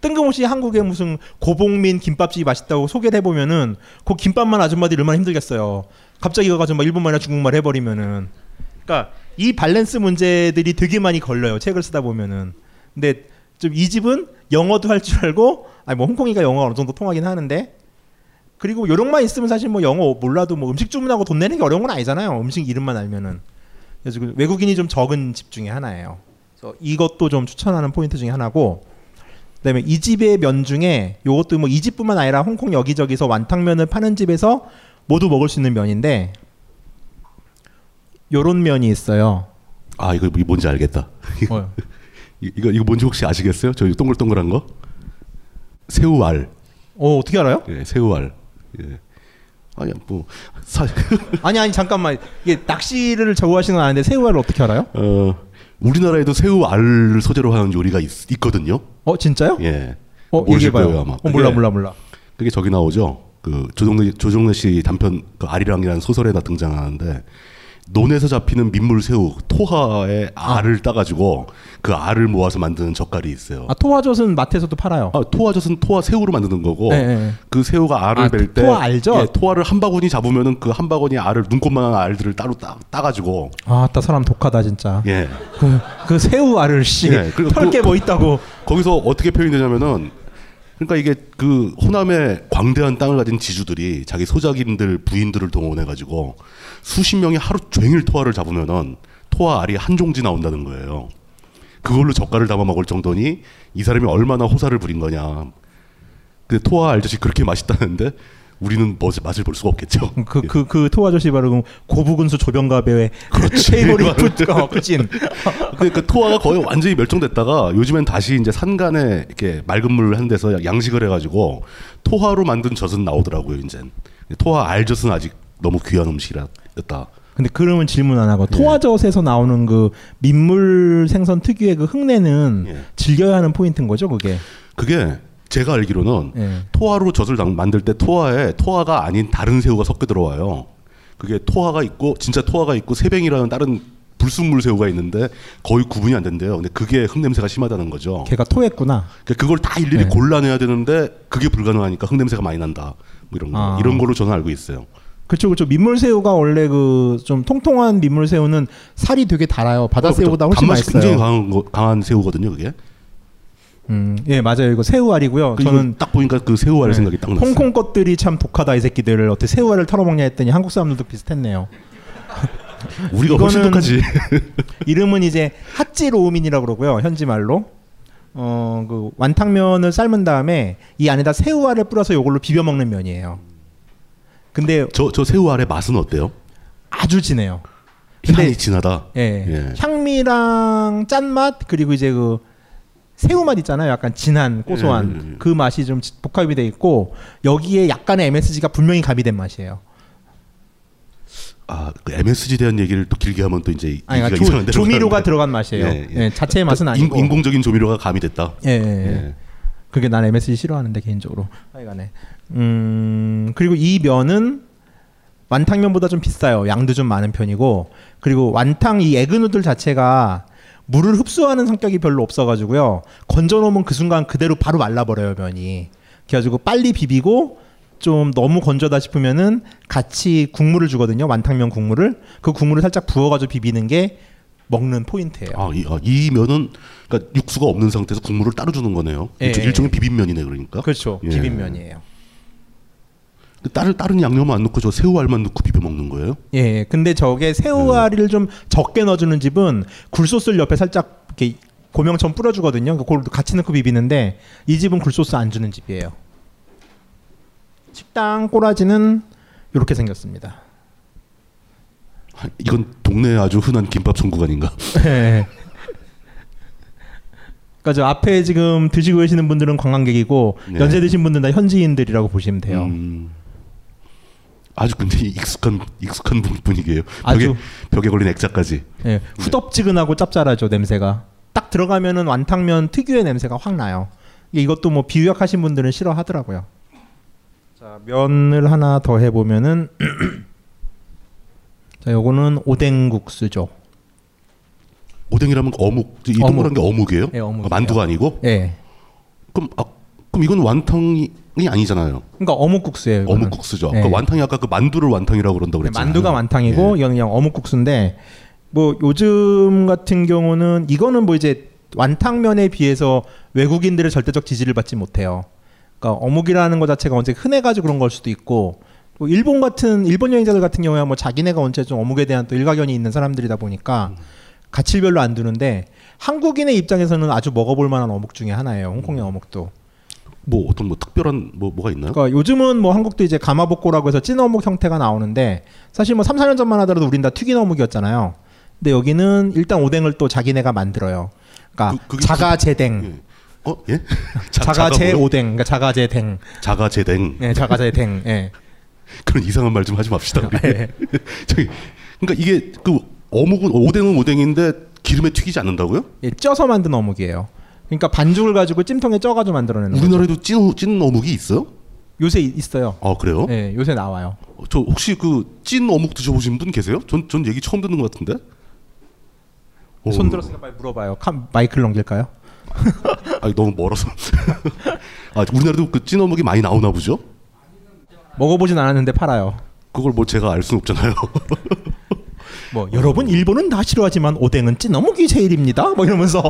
뜬금없이 한국에 무슨 고봉민 김밥집이 맛있다고 소개를 해보면은 그 김밥만 아줌마들이 얼마나 힘들겠어요. 갑자기 가서 막 일본말이나 중국말 해버리면은. 그러니까 이 밸런스 문제들이 되게 많이 걸려요. 책을 쓰다 보면은. 근데 좀 이 집은 영어도 할 줄 알고, 아니 뭐 홍콩이가 영어가 어느 정도 통하긴 하는데. 그리고 요령만 있으면 사실 뭐 영어 몰라도 뭐 음식 주문하고 돈 내는 게 어려운 건 아니잖아요. 음식 이름만 알면은. 그래서 외국인이 좀 적은 집 중에 하나예요. 그래서 이것도 좀 추천하는 포인트 중에 하나고. 그다음에 이 집의 면 중에 이것도 뭐 이 집뿐만 아니라 홍콩 여기저기서 완탕면을 파는 집에서 모두 먹을 수 있는 면인데 요런 면이 있어요. 아 이거 뭔지 알겠다. 뭐요? 이거 이거 뭔지 혹시 아시겠어요? 저 동글동글한 거? 새우알. 어 어떻게 알아요? 예, 새우알. 예. 아니 뭐 사. 아니 아니 잠깐만 이게 낚시를 좋아하시는 건 아는데 새우알을 어떻게 알아요? 어. 우리나라에도 새우알을 소재로 하는 요리가 있, 있거든요. 어 진짜요? 예. 어 얘기해봐요. 아마. 어, 몰라 몰라 몰라. 그게 저기 나오죠. 그 조정래 조정래 씨 단편 그 아리랑이라는 소설에다 등장하는데 논에서 잡히는 민물 새우 토하의 알을 아. 따가지고 그 알을 모아서 만드는 젓갈이 있어요. 아 토화젓은 마트에서도 팔아요. 아 토화젓은 토화 새우로 만드는 거고 네, 네. 그 새우가 알을 아, 뺄 때 토화 알죠? 예, 토화를 한 바구니 잡으면은 그 한 바구니 알을 눈꽃만한 알들을 따로 따 따가지고 아, 따 사람 독하다 진짜. 예. 그, 그 새우 알을 씨 예, 털 게 뭐 있다고. 거기서 어떻게 표현되냐면은. 그러니까 이게 그 호남의 광대한 땅을 가진 지주들이 자기 소작인들 부인들을 동원해가지고 수십 명이 하루 종일 토화를 잡으면은 토화 알이 한 종지 나온다는 거예요. 그걸로 젓갈을 담아 먹을 정도니 이 사람이 얼마나 호사를 부린 거냐. 근데 토화 알젓이 그렇게 맛있다는데 우리는 맛을 볼 수가 없겠죠. 그 그 그 토화 젓이 바로 고부근수 조병과 배우의 페이보릿 푸드가 그진. 근데 그 토화가 거의 완전히 멸종됐다가 요즘엔 다시 이제 산간에 이렇게 맑은 물을 한 데서 양식을 해가지고 토화로 만든 젖은 나오더라고요. 이젠 토화 알젖은 아직 너무 귀한 음식이었다. 근데 그러면 질문 안 하고 예. 토화젓에서 나오는 그 민물 생선 특유의 그 흙내는 예. 즐겨야 하는 포인트인 거죠, 그게. 그게. 제가 알기로는 예. 토화로 젖을 만들 때 토화에 토화가 아닌 다른 새우가 섞여 들어와요. 그게 토화가 있고 진짜 토화가 있고 새뱅이라는 다른 불순물 새우가 있는데 거의 구분이 안 된대요. 근데 그게 흙냄새가 심하다는 거죠. 걔가 토했구나. 그걸 다 일일이 예. 골라내야 되는데 그게 불가능하니까 흙냄새가 많이 난다. 뭐 이런 거. 아. 이런 걸로 저는 알고 있어요. 그렇죠, 그렇죠. 민물새우가 원래 그 좀 통통한 민물새우는 살이 되게 달아요. 바다새우보다 훨씬 맛있어요. 단맛이 굉장히 강한, 거, 강한 새우거든요, 그게. 음, 예 맞아요. 이거 새우알이고요. 저는 딱 보니까 그 새우알 네. 생각이 딱 났어요. 홍콩 것들이 참 독하다 이 새끼들을 어떻게 새우알을 털어먹냐 했더니 한국 사람들도 비슷했네요. 우리가 훨씬 독하지. 이름은 이제 핫찌로우민이라고 그러고요. 현지 말로 어, 그 완탕면을 삶은 다음에 이 안에다 새우알을 뿌려서 이걸로 비벼 먹는 면이에요. 근데 저 저 새우알의 맛은 어때요? 아주 진해요. 근데 향이 진하다. 예, 예. 향미랑 짠맛 그리고 이제 그 새우맛 있잖아요. 약간 진한 고소한 예, 예, 예. 그 맛이 좀 복합이 돼 있고 여기에 약간의 엠에스지가 분명히 가미된 맛이에요. 아, 그 엠에스지 대한 얘기를 또 길게 하면 또 이제 아니, 그러니까 조, 조미료가 들어간 맛이에요. 예, 예. 예, 자체의 맛은 아니고 인공적인 조미료가 가미됐다. 예, 예. 예. 그게 난 엠에스지 싫어하는데 개인적으로. 하여간에. 음, 그리고 이 면은 완탕면보다 좀 비싸요. 양도 좀 많은 편이고 그리고 완탕 이 에그누들 자체가 물을 흡수하는 성격이 별로 없어가지고요. 건져놓으면 그 순간 그대로 바로 말라버려요 면이. 그래가지고 빨리 비비고 좀 너무 건조하다 싶으면은 같이 국물을 주거든요. 완탕면 국물을. 그 국물을 살짝 부어가지고 비비는 게 먹는 포인트예요. 아, 이, 아, 이 면은 그러니까 육수가 없는 상태에서 국물을 따로 주는 거네요. 예, 일종, 예. 일종의 비빔면이네 그러니까. 그렇죠. 예. 비빔면이에요. 다른 다른 양념 안 넣고 저 새우알만 넣고 비벼 먹는 거예요? 예. 근데 저게 새우알을 예. 좀 적게 넣어주는 집은 굴소스를 옆에 살짝 이렇게 고명처럼 뿌려주거든요. 그걸 같이 넣고 비비는데 이 집은 굴소스 안 주는 집이에요. 식당 꼬라지는 이렇게 생겼습니다. 이건 동네에 아주 흔한 김밥 천국 아닌가? 네. 그러니까 저 앞에 지금 드시고 계시는 분들은 관광객이고 네. 연세 드신 분들은 다 현지인들이라고 보시면 돼요. 음. 아주 근데 익숙한 익숙한 분위기예요. 벽에 벽에 걸린 액자까지. 네. 후덥지근하고 짭짤하죠 냄새가. 딱 들어가면은 완탕면 특유의 냄새가 확 나요. 이것도 뭐 비유약하신 분들은 싫어하더라고요. 자, 면을 하나 더 해보면은 자, 요거는 오뎅국수죠. 오뎅이라면 어묵, 이 어묵. 동그란 게 어묵이에요? 네, 어묵. 아, 만두가 아니고? 네. 그럼 아, 그럼 이건 완탕이 아니잖아요. 그러니까 어묵국수예요. 이거는. 어묵국수죠. 네. 그러니까 완탕이 아까 그 만두를 완탕이라고 그런다고 그랬잖아요. 네, 만두가 완탕이고 네. 이건 그냥 어묵국수인데 뭐 요즘 같은 경우는 이거는 뭐 이제 완탕면에 비해서 외국인들의 절대적 지지를 받지 못해요. 그러니까 어묵이라는 것 자체가 언제 흔해가지고 그런 걸 수도 있고. 뭐 일본 같은 일본 여행자들 같은 경우에 뭐 자기네가 언제 좀 어묵에 대한 또 일가견이 있는 사람들이다 보니까 음. 가치를 별로 안 두는데 한국인의 입장에서는 아주 먹어볼 만한 어묵 중에 하나예요. 홍콩의 음. 어묵도. 뭐 어떤 뭐 특별한 뭐 뭐가 있나요? 그러니까 요즘은 뭐 한국도 이제 가마복고라고 해서 찐 어묵 형태가 나오는데 사실 뭐 삼, 사 년 전만 하더라도 우린 다 튀긴 어묵이었잖아요. 근데 여기는 일단 오뎅을 또 자기네가 만들어요. 그러니까 그, 자가재댕. 그, 어? 예? 자가재오뎅. 그러니까 자가재댕. 자가재댕. 네, 자가재댕. 예. 그런 이상한 말 좀 하지 맙시다. 네. 저기 그러니까 이게 그 어묵은 오뎅은 오뎅인데 기름에 튀기지 않는다고요? 예, 쪄서 만든 어묵이에요. 그러니까 반죽을 가지고 찜통에 쪄가지고 만들어내는 거죠. 우리나라에도 찐, 찐 어묵이 있어요? 요새 있어요. 아 그래요? 네, 요새 나와요. 저 혹시 그 찐 어묵 드셔보신 분 계세요? 전, 전 얘기 처음 듣는 것 같은데. 손 들었으니까 빨리 물어봐요. 캄, 마이크를 넘길까요? 아 너무 멀어서. 아 우리나라도 그 찐 어묵이 많이 나오나 보죠? 먹어보진 않았는데 팔아요. 그걸 뭐 제가 알 수는 없잖아요. 뭐 여러분 일본은 다 싫어하지만 오뎅은 찐 어묵이 제일입니다. 뭐 이러면서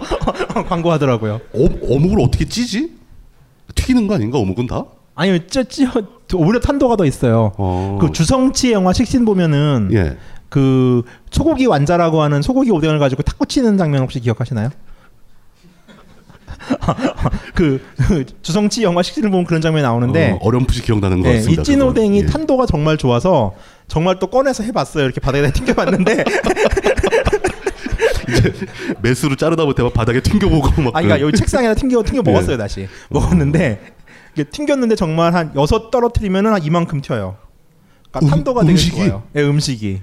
광고하더라고요. 어, 어묵을 어떻게 찌지? 튀기는 거 아닌가 어묵은 다? 아니요, 찌 오히려 탄도가 더 있어요. 어... 그 주성치 영화 식신 보면은 예. 그 소고기 완자라고 하는 소고기 오뎅을 가지고 탁구 치는 장면 혹시 기억하시나요? 그, 그 주성치 영화 식신을 보면 그런 장면이 나오는데 어, 어렴풋이 기억나는 것 네, 같습니다. 이 찐오뎅이 예. 탄도가 정말 좋아서 정말 또 꺼내서 해봤어요. 이렇게 바닥에 튕겨봤는데 이제 매수로 자르다 보면 바닥에 튕겨보고 막. 아, 그러니까 여기 책상에다 튕겨 튕겨 먹었어요. 예. 다시 먹었는데 이게 튕겼는데 정말 한 여섯 떨어뜨리면은 한 이만큼 튀어요. 그러니까 음, 탄도가 되게 음식이? 좋아요. 네, 음식이.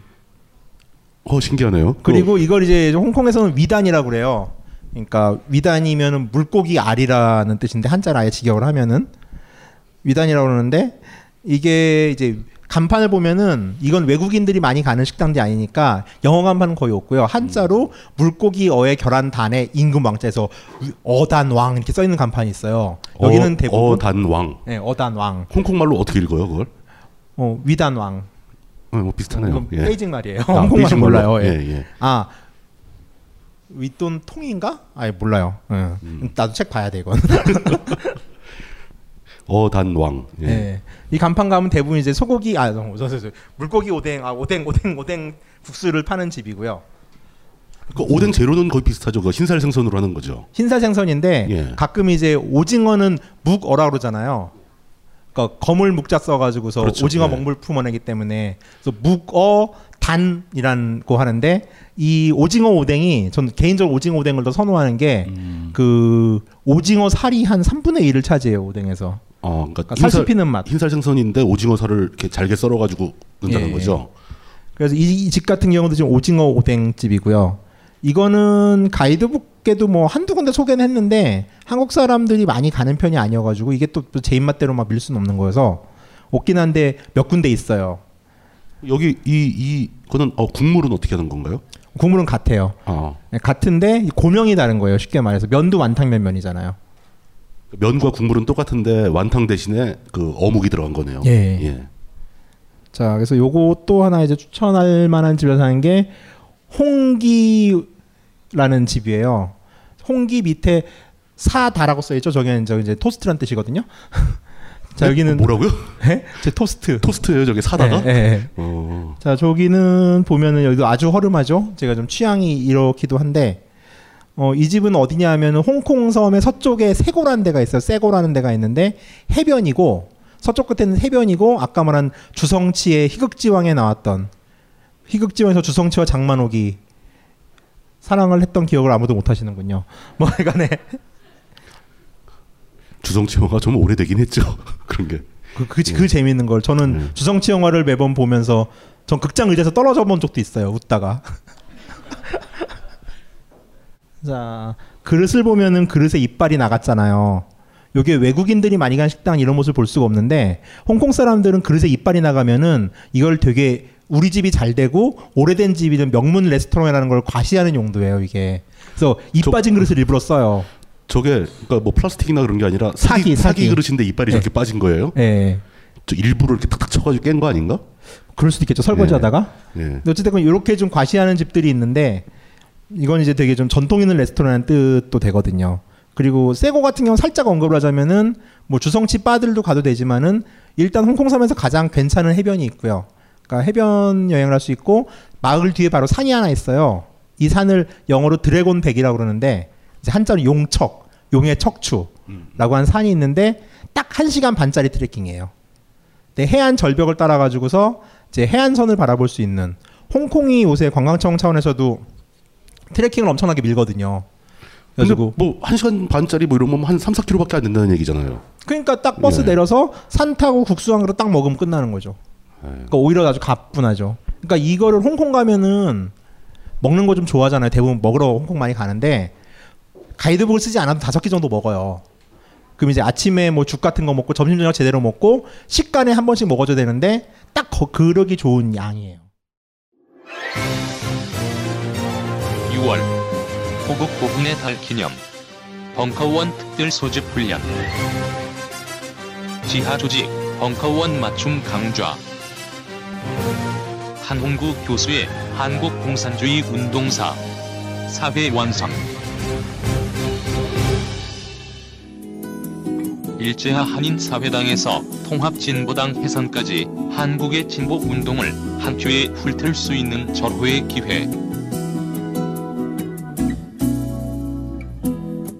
어 신기하네요. 그리고 어. 이걸 이제 홍콩에서는 위단이라고 그래요. 그러니까 위단이면은 물고기 알이라는 뜻인데 한자를 아예 직역을 하면은 위단이라고 그러는데 이게 이제 간판을 보면은 이건 외국인들이 많이 가는 식당이 아니니까 영어 간판은 거의 없고요. 한자로 물고기 어의 결한 단에 임금 왕자에서 어단왕 이렇게 써 있는 간판이 있어요. 여기는 어, 대부분 어단왕. 네, 어단왕. 홍콩말로 어떻게 읽어요, 그걸? 어, 위단왕. 어, 뭐 비슷하네요. 예. 베이징 말이에요. 아, 홍콩말은 몰라요. 예. 예, 예. 아. 윗돈 통인가? 아예 몰라요. 응. 음. 나도 책 봐야 돼 이건. 어단왕. 예. 네. 이 간판 가면 대부분 이제 소고기 아 물고기 오뎅 아 오뎅 오뎅 오뎅 국수를 파는 집이고요. 그 오뎅 재료는 거의 비슷하죠. 그 흰살 생선으로 하는 거죠. 흰살 생선인데 예. 가끔 이제 오징어는 묵어라 그러잖아요. 그러니까 거물 묵자 써가지고서 그렇죠. 오징어 예. 먹물 품어내기 때문에 그래서 묵어 단이라고 하는데 이 오징어 오뎅이 전 개인적으로 오징어 오뎅을 더 선호하는 게 그 음. 오징어 살이 한 삼분의 일을 차지해요 오뎅에서. 어, 그러니까 그러니까 흰살, 살 씹히는 맛. 흰살 생선인데 오징어 살을 이렇게 잘게 썰어가지고 넣는다는 예, 거죠. 예. 그래서 이 집 같은 경우도 지금 오징어 오뎅집이고요. 이거는 가이드북에도 뭐 한두 군데 소개는 했는데 한국 사람들이 많이 가는 편이 아니어가지고 이게 또 제 입맛대로 막 밀 수는 없는 거여서 없긴 한데 몇 군데 있어요. 여기 이 이 거는 어, 국물은 어떻게 하는 건가요? 국물은 같아요. 어. 같은데 고명이 다른 거예요. 쉽게 말해서 면도 완탕면 면이잖아요. 면과 국물은 똑같은데 완탕 대신에 그 어묵이 들어간 거네요. 예. 예. 자, 그래서 요거 또 하나 이제 추천할 만한 집에서 사는 게 홍기라는 집이에요. 홍기 밑에 사다라고 써 있죠. 저게 이제 토스트란 뜻이거든요. 자, 여기는 뭐라고요? 예? 제 토스트. 토스트예요, 저게 사다가? 예. 예. 어. 자, 저기는 보면은 여기도 아주 허름하죠. 제가 좀 취향이 이렇기도 한데 어, 이 집은 어디냐 하면 홍콩 섬의 서쪽에 세고라는 데가 있어요. 세고라는 데가 있는데 해변이고 서쪽 끝에는 해변이고 아까 말한 주성치의 희극지왕에 나왔던 희극지왕에서 주성치와 장만옥이 사랑을 했던 기억을 아무도 못 하시는군요. 뭐 하여간에 주성치 영화 좀 오래되긴 했죠. 그런 게. 그, 그, 그 음. 재미있는 걸 저는 음. 주성치 영화를 매번 보면서 전 극장 의자에서 떨어져 본 적도 있어요. 웃다가. 자, 그릇을 보면은 그릇에 이빨이 나갔잖아요. 요게 외국인들이 많이 간 식당 이런 모습을 볼 수가 없는데 홍콩 사람들은 그릇에 이빨이 나가면은 이걸 되게 우리 집이 잘 되고 오래된 집이든 명문 레스토랑이라는 걸 과시하는 용도예요, 이게. 그래서 이 빠진 그릇을 일부러 써요. 저게 그러니까 뭐 플라스틱이나 그런 게 아니라 사기 사기, 사기 그릇인데 이빨이 저렇게 네. 빠진 거예요? 네. 저 일부러 이렇게 탁탁 쳐가지고 깬 거 아닌가? 그럴 수도 있겠죠. 설거지하다가. 네. 네. 어쨌든 이렇게 좀 과시하는 집들이 있는데 이건 이제 되게 좀 전통 있는 레스토랑이라는 뜻도 되거든요. 그리고 세고 같은 경우 살짝 언급을 하자면은 뭐 주성치 바들도 가도 되지만은 일단 홍콩섬에서 가장 괜찮은 해변이 있고요. 그러니까 해변 여행을 할 수 있고 마을 뒤에 바로 산이 하나 있어요. 이 산을 영어로 드래곤 백이라고 그러는데 이제 한자로 용척, 용의 척추라고 한 산이 있는데 딱 한 시간 반짜리 트레킹이에요. 근데 해안 절벽을 따라 가지고서 이제 해안선을 바라볼 수 있는 홍콩이 요새 관광청 차원에서도 트레킹을 엄청나게 밀거든요. 근데 뭐 한 시간 반짜리 뭐 이런 건 한 삼, 사 킬로미터밖에 안 된다는 얘기잖아요. 그러니까 딱 버스 예. 내려서 산 타고 국수 한 그릇 딱 먹으면 끝나는 거죠. 에이. 그러니까 오히려 아주 가뿐하죠. 그러니까 이거를 홍콩 가면은 먹는 거 좀 좋아하잖아요. 대부분 먹으러 홍콩 많이 가는데 가이드북을 쓰지 않아도 다섯 개 정도 먹어요. 그럼 이제 아침에 뭐 죽 같은 거 먹고 점심 저녁 제대로 먹고 식간에 한 번씩 먹어줘야 되는데 딱 그러기 좋은 양이에요. 유월 호국 보훈의 달 기념 방카원 특별 소집 훈련 지하 조직 방카원 맞춤 강좌 한홍구 교수의 한국 공산주의 운동사 사회 완성 일제하 한인사회당에서 통합진보당 해산까지 한국의 진보 운동을 한 큐에 훑을 수 있는 절호의 기회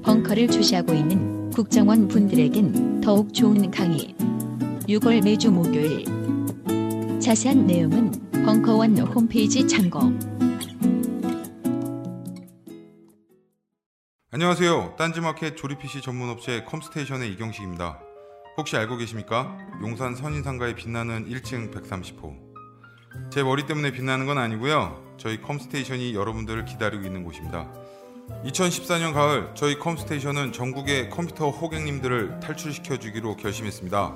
벙커를 주시하고 있는 국정원 분들에겐 더욱 좋은 강의 유월 매주 목요일 자세한 내용은 벙커원 홈페이지 참고 안녕하세요. 딴지마켓 조립 피씨 전문업체 컴스테이션의 이경식입니다. 혹시 알고 계십니까? 용산 선인상가에 빛나는 일 층 백삼십 호 제 머리 때문에 빛나는 건 아니고요. 저희 컴스테이션이 여러분들을 기다리고 있는 곳입니다. 이천십사 년 가을 저희 컴스테이션은 전국의 컴퓨터 호객님들을 탈출시켜주기로 결심했습니다.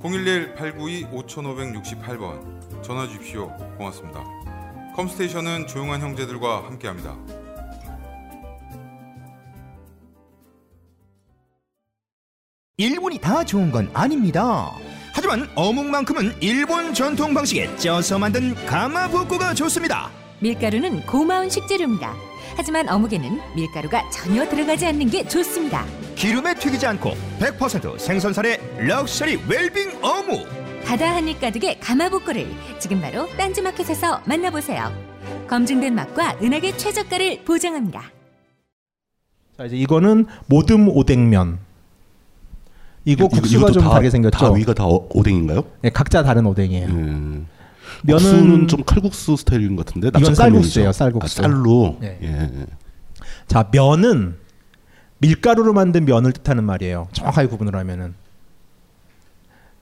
공일일 팔구이 오오육팔 번 전화주십시오. 고맙습니다. 컴스테이션은 조용한 형제들과 함께합니다. 일본이 다 좋은 건 아닙니다. 하지만 어묵만큼은 일본 전통 방식에 쪄서 만든 가마부코가 좋습니다. 밀가루는 고마운 식재료입니다. 하지만 어묵에는 밀가루가 전혀 들어가지 않는 게 좋습니다. 기름에 튀기지 않고 백 퍼센트 생선살의 럭셔리 웰빙 어묵. 바다 한입 가득의 가마복구를 지금 바로 딴지마켓에서 만나보세요. 검증된 맛과 은하계 최저가를 보장합니다. 자, 이제 이거는 모듬 오뎅면. 이거 국수가 좀 다르게 생겼죠? 다 위가 다 어, 오뎅인가요? 네, 각자 다른 오뎅이에요. 음. 면은 국수는 좀 칼국수 스타일인 것 같은데. 이건 쌀국수예요. 쌀국수. 아, 쌀로. 네. 예. 자, 면은 밀가루로 만든 면을 뜻하는 말이에요. 정확하게 구분을 하면은.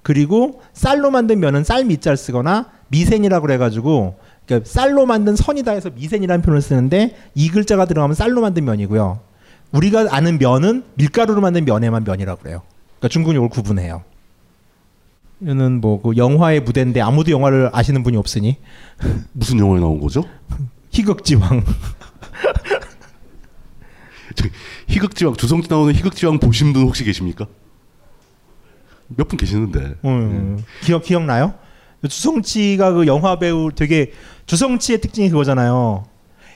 그리고 쌀로 만든 면은 쌀 밑자를 쓰거나 미센이라고 그래가지고 그러니까 쌀로 만든 선이다 해서 미센이라는 표현을 쓰는데 이 글자가 들어가면 쌀로 만든 면이고요. 우리가 아는 면은 밀가루로 만든 면에만 면이라고 그래요. 그러니까 중국은 이걸 구분해요. 이거는 뭐 그 영화의 무대인데 아무도 영화를 아시는 분이 없으니. 무슨 영화에 나온 거죠? 희극지왕. 희극지왕 주성치 나오는 희극지왕 보신 분 혹시 계십니까? 몇 분 계시는데. 음, 네. 기억 기억나요? 주성치가 그 영화 배우 되게 주성치의 특징이 그거잖아요.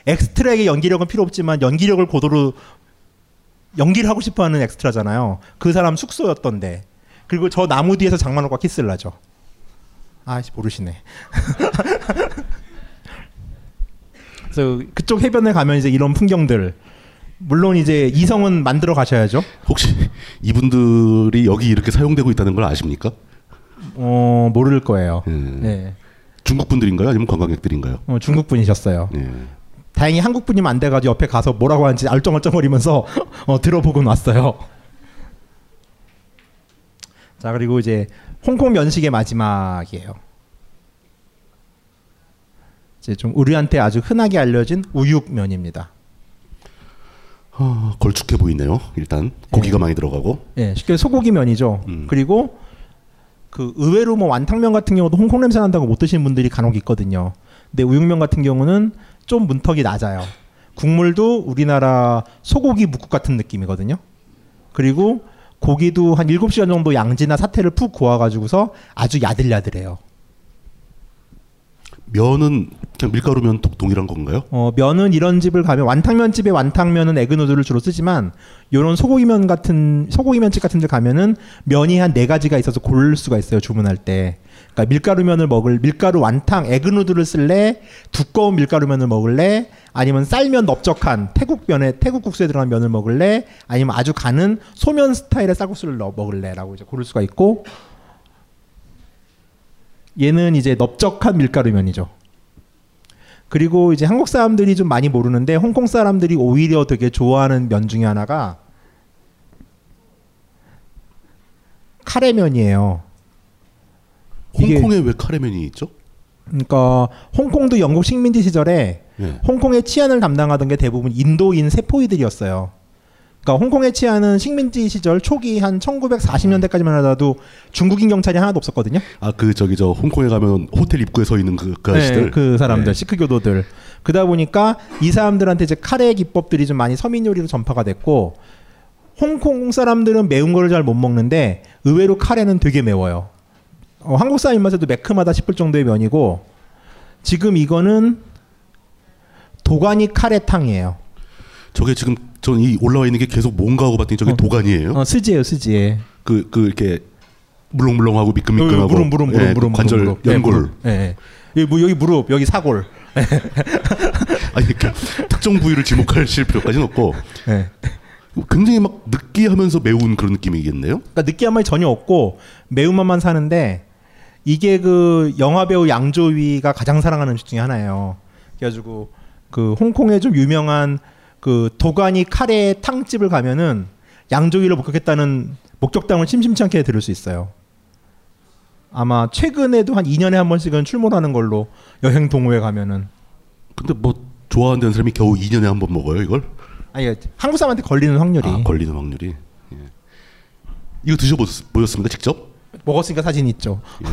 엑스트라에게 연기력은 필요 없지만 연기력을 고도로 연기를 하고 싶어하는 엑스트라잖아요. 그 사람 숙소였던데. 그리고 저 나무 뒤에서 장만옥과 키스를 하죠. 아씨 모르시네. 그래서 그쪽 해변에 가면 이제 이런 풍경들. 물론 이제 이성은 만들어 가셔야죠. 혹시 이분들이 여기 이렇게 사용되고 있다는 걸 아십니까? 어 모를 거예요. 음. 네. 중국 분들인가요? 아니면 관광객들인가요? 어, 중국 분이셨어요. 네. 다행히 한국 분이면 안 돼가지고 옆에 가서 뭐라고 하는지 알쩡알쩡거리면서 어, 들어보곤 왔어요. 자 그리고 이제 홍콩 면식의 마지막이에요. 이제 좀 우리한테 아주 흔하게 알려진 우육면입니다. 어, 걸쭉해 보이네요. 일단 고기가 네. 많이 들어가고. 예, 네, 쉽게 소고기 면이죠. 음. 그리고 그 의외로 뭐 완탕면 같은 경우도 홍콩 냄새 난다고 못 드시는 분들이 간혹 있거든요. 근데 우육면 같은 경우는 좀 문턱이 낮아요. 국물도 우리나라 소고기 묵국 같은 느낌이거든요. 그리고 고기도 한 일곱 시간 정도 양지나 사태를 푹 고아가지고서 아주 야들야들해요. 면은 그냥 밀가루면 동일한 건가요? 어, 면은 이런 집을 가면 완탕면 집에 완탕면은 에그누드를 주로 쓰지만 이런 소고기면 같은 소고기면집 같은 데 가면은 면이 한 네 가지가 있어서 고를 수가 있어요. 주문할 때. 그러니까 밀가루면을 먹을 밀가루 완탕 에그누드를 쓸래? 두꺼운 밀가루면을 먹을래? 아니면 쌀면 넓적한 태국면에 태국 국수에 들어간 면을 먹을래? 아니면 아주 가는 소면 스타일의 쌀국수를 넣어 먹을래라고 이제 고를 수가 있고 얘는 이제 넓적한 밀가루면이죠. 그리고 이제 한국 사람들이 좀 많이 모르는데 홍콩 사람들이 오히려 되게 좋아하는 면 중에 하나가 카레면이에요. 홍콩에 왜 카레면이 있죠? 그러니까 홍콩도 영국 식민지 시절에 네. 홍콩의 치안을 담당하던 게 대부분 인도인 세포이들이었어요. 그러니까 홍콩의 치안은 식민지 시절 초기 한 천구백사십 년대까지만 하더라도 중국인 경찰이 하나도 없었거든요. 아, 그 저기 저 홍콩에 가면 호텔 입구에 서 있는 그, 그 아저씨들. 네, 그 사람들, 네. 시크교도들. 그러다 보니까 이 사람들한테 이제 카레 기법들이 좀 많이 서민 요리로 전파가 됐고 홍콩 사람들은 매운 거를 잘 못 먹는데 의외로 카레는 되게 매워요. 어, 한국 사람 입맛에도 매큼하다 싶을 정도의 면이고 지금 이거는 도가니 카레탕이에요. 저게 지금 전 이 올라와 있는 게 계속 뭔가 하고 봤더니 저게 어, 도가니예요. 어, 스지예요, 스지에. 그, 그 이렇게 물렁물렁하고 미끈미끈하고 무릎 무릎 무릎 무릎 관절 연골. 예. 여기 무릎, 여기 무릎, 여기 사골. 아니 그러니까 특정 부위를 지목하실 필요까지는 없고. 네. 굉장히 막 느끼하면서 매운 그런 느낌이겠네요. 그러니까 느끼한 맛이 전혀 없고 매운맛만 사는데 이게 그 영화배우 양조위가 가장 사랑하는 음식 중에 하나예요. 그래가지고 그 홍콩에 좀 유명한 그 도가니 카레 탕집을 가면은 양조위를 목격했다는 목격담을 심심치 않게 들을 수 있어요. 아마 최근에도 한 이 년에 한 번씩은 출몰하는 걸로 여행 동호회 가면은. 근데 뭐 좋아한다는 사람이 겨우 이 년에 한 번 먹어요 이걸? 아니 한국 사람한테 걸리는 확률이. 아, 걸리는 확률이. 예. 이거 드셔보셨습니까 직접? 먹었으니까 사진 있죠. 예.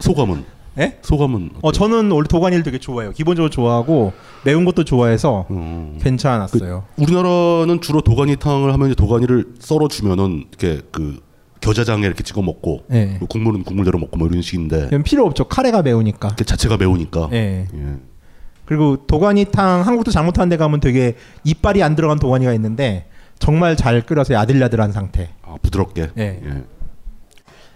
소감은? 네? 소감은? 어때요? 어 저는 원래 도가니를 되게 좋아해요. 기본적으로 좋아하고 매운 것도 좋아해서 음. 괜찮았어요. 그, 우리나라는 주로 도가니탕을 하면 도가니를 썰어주면은 이렇게 그 겨자장에 이렇게 찍어 먹고 예. 뭐 국물은 국물대로 먹고 뭐 이런 식인데. 필요 없죠. 카레가 매우니까. 그 자체가 매우니까. 예. 예. 그리고 도가니탕 한국도 잘못하는 데 가면 되게 이빨이 안 들어간 도가니가 있는데 정말 잘 끓여서 야들야들한 상태. 아 부드럽게. 네. 예.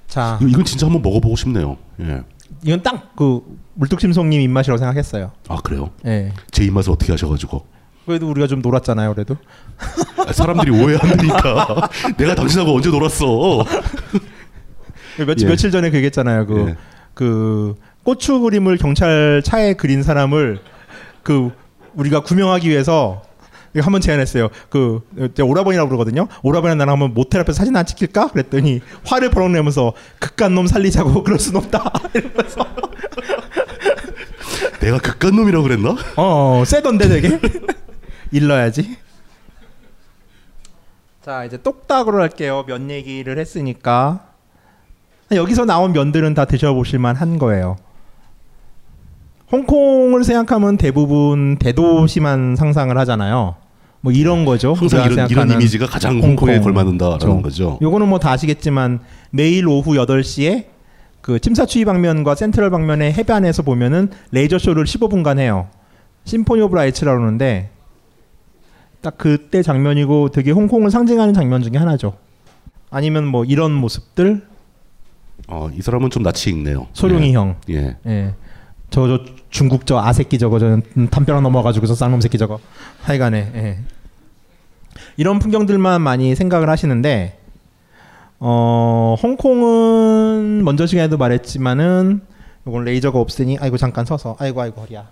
자 이건 진짜 한번 먹어보고 싶네요. 예. 이건 딱 그 물뚝심송님 입맛이라고 생각했어요. 아 그래요? 예. 제 입맛을 어떻게 하셔가지고? 그래도 우리가 좀 놀았잖아요. 그래도 사람들이 오해한다니까. 내가 당신하고 언제 놀았어? 며칠 예. 며칠 전에 그 얘기했잖아요. 그 예. 그 고추 그림을 경찰 차에 그린 사람을 그 우리가 구명하기 위해서 이거 한번 제안했어요. 그 오라버니라고 그러거든요. 오라버니 나랑 한번 모텔 앞에서 사진 안 찍힐까? 그랬더니 화를 버럭 내면서 극간 놈 살리자고 그럴 순 없다. 이러면서 내가 극간 놈이라고 그랬나? 어, 세던데 되게. 일러야지. 자 이제 똑딱으로 할게요. 면 얘기를 했으니까. 여기서 나온 면들은 다 드셔보실만 한 거예요. 홍콩을 생각하면 대부분 대도시만 상상을 하잖아요. 뭐 이런 거죠. 항상 이런, 이런 이미지가 가장 홍콩. 홍콩에 걸맞는다라는 그렇죠. 거죠. 요거는 뭐 다 아시겠지만 매일 오후 여덟 시에 그 침사추이 방면과 센트럴 방면의 해변에서 보면은 레이저 쇼를 십오 분간 해요. 심포니 오브 라이츠라고 하는데 딱 그때 장면이고 되게 홍콩을 상징하는 장면 중에 하나죠. 아니면 뭐 이런 모습들. 어, 이 사람은 좀 낯이 익네요. 소룡이 예. 형. 예. 예. 저, 저 중국 저 아새끼 저거 저 담벼락 넘어가지고서 쌍놈 새끼 저거 하여간에 예. 이런 풍경들만 많이 생각을 하시는데 어, 홍콩은 먼저 시간에도 말했지만은 이건 레이저가 없으니 아이고 잠깐 서서 아이고 아이고 허리야.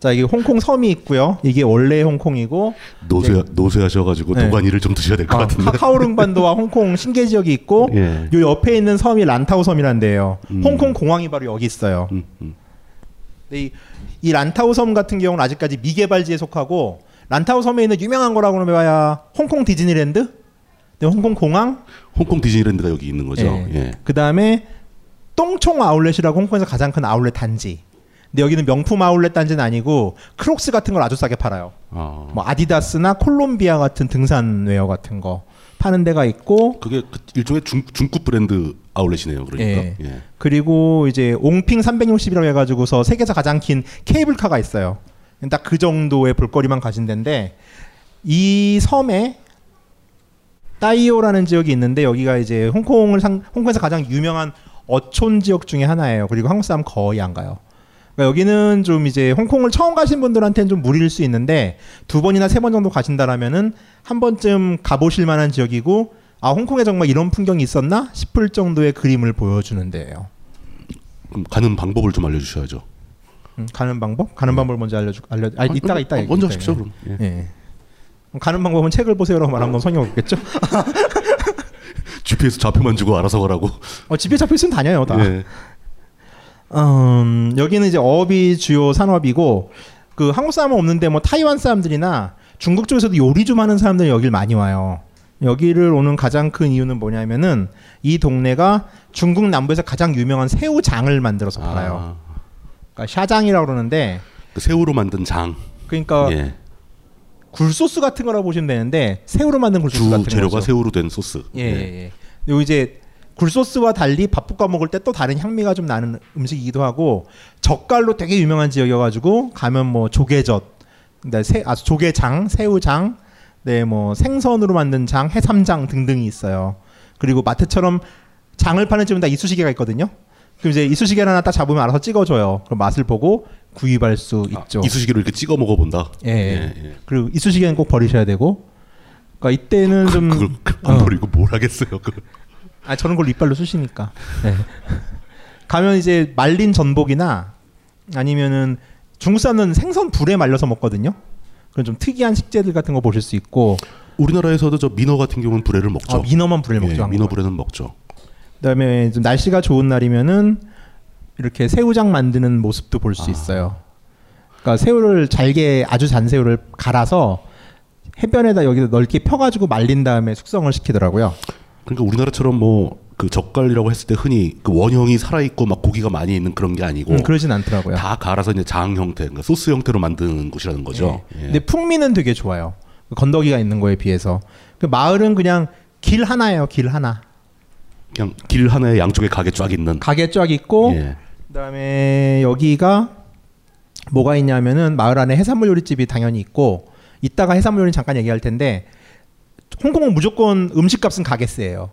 자 이게 홍콩 섬이 있고요. 이게 원래 홍콩이고 노쇠 노쇠하셔가지고 네. 도가니를 좀 드셔야 될 것 아, 같은데. 카카오릉반도와 홍콩 신계 지역이 있고 예. 요 옆에 있는 섬이 란타우 섬이라는 데예요. 음. 홍콩 공항이 바로 여기 있어요. 음, 음. 근데 이, 이 란타우 섬 같은 경우는 아직까지 미개발지에 속하고 란타우 섬에 있는 유명한 거라고 해봐야 홍콩 디즈니랜드, 근데 홍콩 공항, 홍콩 디즈니랜드가 여기 있는 거죠. 예. 예. 그 다음에 똥총 아울렛이라고 홍콩에서 가장 큰 아울렛 단지. 근데 여기는 명품 아울렛 단지는 아니고 크록스 같은 걸 아주 싸게 팔아요. 어. 뭐 아디다스나 콜롬비아 같은 등산웨어 같은 거 파는 데가 있고 그게 일종의 중, 중급 브랜드 아울렛이네요. 그러니까. 예. 예. 그리고 이제 옹핑 삼백육십이라고 해가지고서 세계에서 가장 긴 케이블카가 있어요. 딱 그 정도의 볼거리만 가진 데인데 이 섬에 따이오라는 지역이 있는데 여기가 이제 홍콩을 상, 홍콩에서 가장 유명한 어촌 지역 중에 하나예요. 그리고 한국 사람 거의 안 가요. 여기는 좀 이제 홍콩을 처음 가신 분들한테는 좀 무리일 수 있는데 두 번이나 세 번 정도 가신다라면은 한 번쯤 가보실 만한 지역이고 아 홍콩에 정말 이런 풍경이 있었나 싶을 정도의 그림을 보여주는 데예요. 그럼 가는 방법을 좀 알려주셔야죠. 음, 가는 방법? 가는 네. 방법을 먼저 알려주 알려 아 이따가 이따 먼저 하십시오 그럼. 예. 예. 가는 방법은 책을 보세요라고 말하면 어. 성의 없겠죠? 지피에스 좌표만 주고 알아서 가라고. 어 지피에스 좌표 있으면 다녀요 다. 예. 음, 여기는 이제 어업이 주요 산업이고 그 한국 사람은 없는데 뭐 타이완 사람들이나 중국 쪽에서도 요리 좀 하는 사람들이 여길 많이 와요. 여기를 오는 가장 큰 이유는 뭐냐면은 이 동네가 중국 남부에서 가장 유명한 새우장을 만들어서 팔아요. 아. 그러니까 샤장이라고 그러는데 그 새우로 만든 장. 그러니까 예. 굴소스 같은 거라고 보시면 되는데 새우로 만든 굴소스 주 같은 거죠. 재료가 새우로 된 소스. 예. 예. 요 이제 굴소스와 달리 밥 볶아 먹을 때 또 다른 향미가 좀 나는 음식이기도 하고 젓갈로 되게 유명한 지역이어가지고 가면 뭐 조개젓, 네, 새, 아, 조개장, 새우장, 네, 뭐 생선으로 만든 장, 해삼장 등등이 있어요. 그리고 마트처럼 장을 파는 집은 다 이쑤시개가 있거든요. 그럼 이제 이쑤시개 하나 딱 잡으면 알아서 찍어줘요. 그럼 맛을 보고 구입할 수 아, 있죠. 이쑤시개로 이렇게 찍어 먹어본다. 예, 예, 예. 그리고 이쑤시개는 꼭 버리셔야 되고. 그러니까 이때는 그, 좀 그걸 안 버리고 어. 뭘 하겠어요. 그걸. 아 저런 걸 이빨로 쑤시니까. 네. 가면 이제 말린 전복이나 아니면은 중국 사람은 생선 불에 말려서 먹거든요. 그런 좀 특이한 식재들 같은 거 보실 수 있고. 우리나라에서도 저 민어 같은 경우는 불에를 먹죠. 아, 민어만 불에 먹죠. 예, 민어 불에는 먹죠. 그다음에 좀 날씨가 좋은 날이면은 이렇게 새우장 만드는 모습도 볼 수 아. 있어요. 그러니까 새우를 잘게 아주 잔 새우를 갈아서 해변에다 여기다 넓게 펴가지고 말린 다음에 숙성을 시키더라고요. 그러니까 우리나라처럼 뭐 그 젓갈이라고 했을 때 흔히 그 원형이 살아 있고 막 고기가 많이 있는 그런 게 아니고 음, 그러진 않더라고요. 다 갈아서 이제 장 형태, 그러니까 소스 형태로 만드는 곳이라는 거죠. 예. 예. 근데 풍미는 되게 좋아요. 건더기가 있는 거에 비해서. 그 마을은 그냥 길 하나예요, 길 하나. 그냥 길 하나에 양쪽에 가게 쫙 있는. 가게 쫙 있고. 예. 그다음에 여기가 뭐가 있냐면은 마을 안에 해산물 요리집이 당연히 있고, 이따가 해산물 요리는 잠깐 얘기할 텐데, 홍콩은 무조건 음식값은 가게세예요.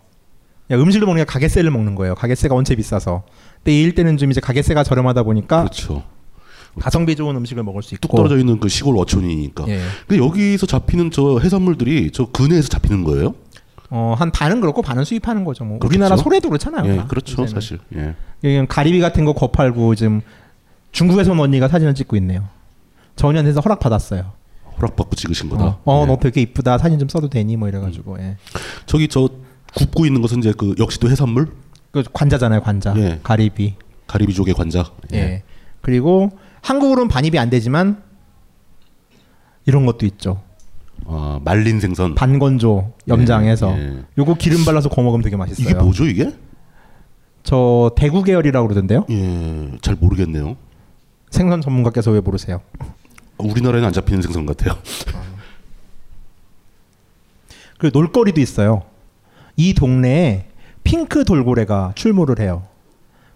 음식을 먹는 게 가게세를 먹는 거예요. 가게세가 원체 비싸서. 근데 이 일대는 좀 이제 가게세가 저렴하다 보니까 그렇죠. 가성비 좋은 음식을 먹을 수 있고. 뚝 떨어져 있는 그 시골 어촌이니까. 예. 근데 여기서 잡히는 저 해산물들이 저 근해에서 잡히는 거예요? 어, 한 반은 그렇고 반은 수입하는 거죠. 뭐. 그렇죠. 우리나라 소래도 그렇잖아요. 예, 그렇죠. 이제는. 사실. 예. 여기는 가리비 같은 거 거팔고 지금 중국에서 온 언니가 사진을 찍고 있네요. 전현에서 허락 받았어요. 허락 받고 찍으신 거다. 어, 어 예. 너 되게 이쁘다. 사진 좀 써도 되니? 뭐 이래가지고. 음. 예. 저기 저 굽고 있는 것은 이제 그 역시도 해산물? 그 관자잖아요, 관자. 예. 가리비. 가리비족의 관자. 예. 예. 그리고 한국으로는 반입이 안 되지만 이런 것도 있죠. 아, 말린 생선. 반건조 염장해서. 예, 예. 요거 기름 발라서 구워 먹으면 되게 맛있어요. 이게 뭐죠, 이게? 저 대구 계열이라고 그러던데요. 예, 잘 모르겠네요. 생선 전문가께서 왜 모르세요? 우리나라에는 안 잡히는 생선 같아요. 그리고 놀거리도 있어요. 이 동네에 핑크 돌고래가 출몰을 해요.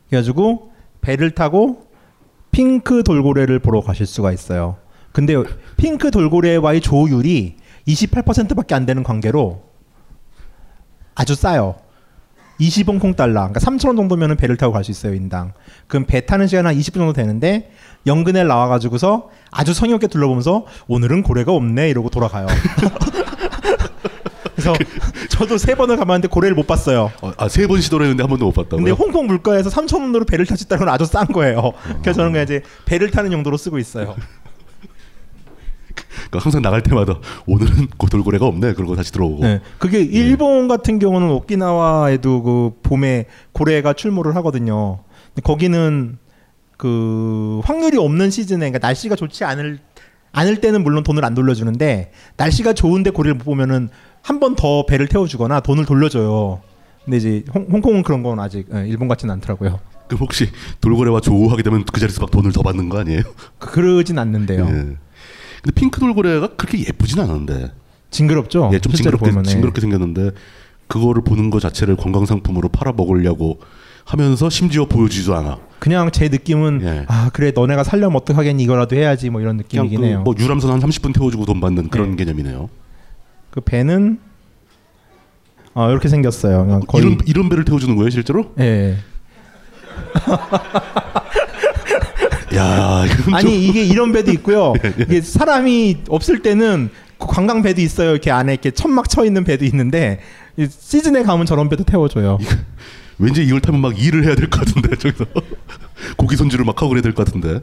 그래가지고 배를 타고 핑크 돌고래를 보러 가실 수가 있어요. 근데 핑크 돌고래와의 조율이 이십팔 퍼센트밖에 안 되는 관계로 아주 싸요. 이십 홍콩달러, 그러니까 삼천 원 정도면 배를 타고 갈 수 있어요, 인당. 그럼 배 타는 시간 한 이십 분 정도 되는데 연근에 나와가지고서 아주 성의 없게 둘러보면서 오늘은 고래가 없네 이러고 돌아가요. 그래서 저도 세 번을 가봤는데 고래를 못 봤어요. 아, 세 번 시도를 했는데 한 번도 못 봤다고요? 근데 홍콩 물가에서 삼천 원으로 배를 탈 수 있다는 건 아주 싼 거예요. 그래서 저는 그냥 이제 배를 타는 용도로 쓰고 있어요. 그러니까 항상 나갈 때마다 오늘은 돌고래가 없네 그러고 다시 들어오고. 네, 그게 일본 네. 같은 경우는 오키나와에도 그 봄에 고래가 출몰을 하거든요. 근데 거기는 그 확률이 없는 시즌에, 그러니까 날씨가 좋지 않을 않을 때는 물론 돈을 안 돌려주는데, 날씨가 좋은데 고래를 못 보면은 한 번 더 배를 태워주거나 돈을 돌려줘요. 근데 이제 홍, 홍콩은 그런 건 아직 일본 같지는 않더라고요. 그 혹시 돌고래와 조우하게 되면 그 자리에서 막 돈을 더 받는 거 아니에요? 그러진 않는데요. 네. 근데 핑크 돌고래가 그렇게 예쁘진 않은데. 징그럽죠? 예, 좀 징그럽게, 징그럽게 생겼는데 그거를 보는 거 자체를 관광 상품으로 팔아 먹으려고 하면서 심지어 보여주지도 않아. 그냥 제 느낌은 예. 아 그래 너네가 살려면 어떡하겠니 이거라도 해야지 뭐 이런 느낌이긴 해요. 그 뭐 유람선 한 삼십 분 태워주고 돈 받는 그런 예. 개념이네요. 그 배는 아 이렇게 생겼어요. 거의... 이런 이런 배를 태워주는 거예요 실제로? 예. 야, 이건 아니 좀... 이게 이런 배도 있고요. 예, 예. 이게 사람이 없을 때는 관광 배도 있어요. 이렇게 안에 이렇게 천막 쳐 있는 배도 있는데 시즌에 가면 저런 배도 태워줘요. 이거, 왠지 이걸 타면 막 일을 해야 될 것 같은데 저기서 고기 손질을 막 하고 그래야 될 것 같은데.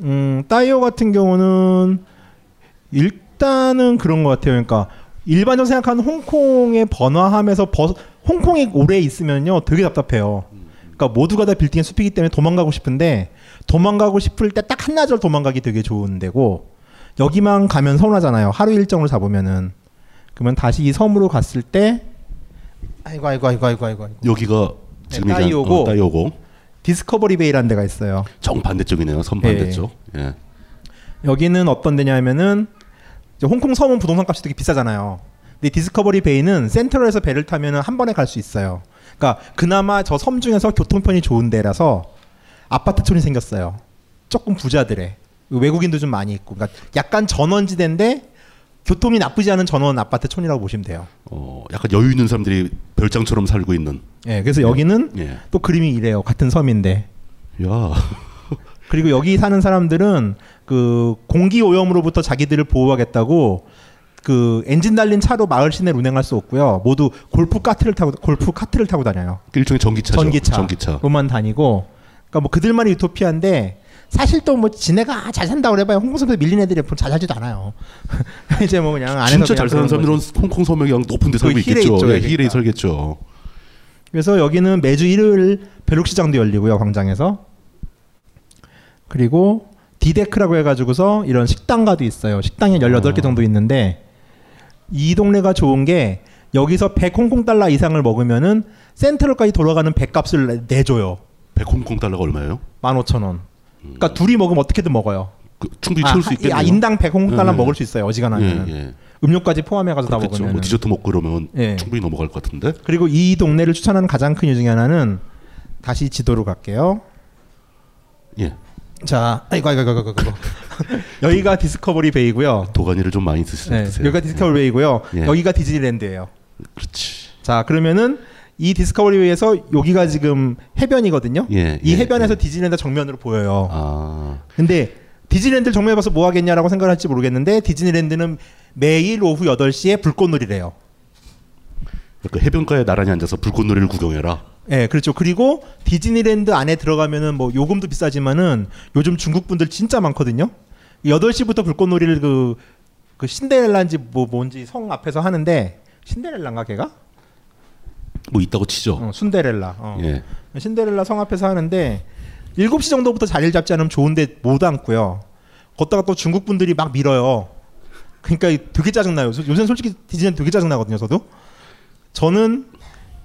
음, 따이오 같은 경우는 일단은 그런 것 같아요. 그러니까 일반적으로 생각하는 홍콩의 번화함에서 벗 홍콩이 오래 있으면요 되게 답답해요. 그러니까 모두가 다 빌딩의 숲이기 때문에 도망가고 싶은데 도망가고 싶을 때 딱 한나절 도망가기 되게 좋은 데고, 여기만 가면 서운하잖아요. 하루 일정을 잡으면은. 그러면 다시 이 섬으로 갔을 때 아이고 아이고 아이고 아이고 아이고 여기가 지금 따이오고, 어, 따이오고 디스커버리 베이라는 데가 있어요. 정반대쪽이네요. 섬 반대쪽. 예. 예. 여기는 어떤 데냐면은 홍콩 섬은 부동산 값이 되게 비싸잖아요. 근데 디스커버리 베이는 센트럴에서 배를 타면은 한 번에 갈 수 있어요. 그러니까 그나마 저 섬 중에서 교통편이 좋은 데라서 아파트촌이 생겼어요. 조금 부자들의. 외국인도 좀 많이 있고. 그러니까 약간 전원지대인데 교통이 나쁘지 않은 전원 아파트촌이라고 보시면 돼요. 어, 약간 여유 있는 사람들이 별장처럼 살고 있는. 예, 그래서 여기는 예. 또 그림이 이래요. 같은 섬인데. 야. 그리고 여기 사는 사람들은 그 공기 오염으로부터 자기들을 보호하겠다고 그 엔진 달린 차로 마을 시내를 운행할 수 없고요. 모두 골프 카트를 타고 골프 카트를 타고 다녀요. 일종의 전기차죠. 전기차. 전기차로만 다니고. 그러니까 뭐 그들만의 유토피아인데 사실 또 뭐 지네가 잘 산다고 그래봐요. 홍콩섬에 밀린 애들이 잘 살지도 않아요. 이제 뭐 그냥 안에서 진짜 잘 사는 사람들은 홍콩섬에 그냥 높은 데 살고 있겠죠. 있죠, 예, 힐에 살겠죠. 그래서 여기는 매주 일요일 벼룩시장도 열리고요. 광장에서. 그리고 디데크라고 해가지고서 이런 식당가도 있어요. 식당이 열여덟 개 정도 있는데 이 동네가 좋은 게 여기서 백 홍콩달러 이상을 먹으면은 센트럴까지 돌아가는 배값을 내줘요. 백 홍콩달러가 얼마예요? 만 오천 원. 그러니까 음. 둘이 먹으면 어떻게든 먹어요. 그, 충분히 채울 아, 수 있겠네요. 아, 인당 백 홍콩달러 예. 먹을 수 있어요. 어지간하면. 예, 예. 음료까지 포함해가지고 다 먹으면. 뭐 디저트 먹고 그러면 예. 충분히 넘어갈 것 같은데. 그리고 이 동네를 추천하는 가장 큰 이유 중에 하나는 다시 지도로 갈게요. 예. 자, 아이고 아이고 아이고 아이고 여기가 디스커버리 베이고요. 도가니를 좀 많이 드시, 네, 드세요. 여기가 디스커버리 베이고요. 예. 여기가 디즈니랜드예요. 그렇지. 자, 그러면은 이 디스커버리 베이에서 여기가 지금 해변이거든요. 예, 이 예, 해변에서 예. 디즈니랜드 정면으로 보여요. 아. 근데 디즈니랜드를 정면에 봐서 뭐 하겠냐라고 생각을 할지 모르겠는데 디즈니랜드는 매일 오후 여덟 시에 불꽃놀이래요. 그러니까 해변가에 나란히 앉아서 불꽃놀이를 구경해라. 네, 그렇죠. 그리고 디즈니랜드 안에 들어가면은 뭐 요금도 비싸지만은 요즘 중국 분들 진짜 많거든요. 여덟 시부터 불꽃놀이를 그, 그 신데렐라인지 뭐 뭔지 성 앞에서 하는데 신데렐라인가 걔가? 뭐 있다고 치죠. 어, 순데렐라. 어. 예. 신데렐라 성 앞에서 하는데 일곱 시 정도부터 자리를 잡지 않으면 좋은데 못 앉고요. 걷다가 또 중국 분들이 막 밀어요. 그러니까 되게 짜증나요. 요새는 솔직히 디즈니랜드 되게 짜증나거든요. 저도. 저는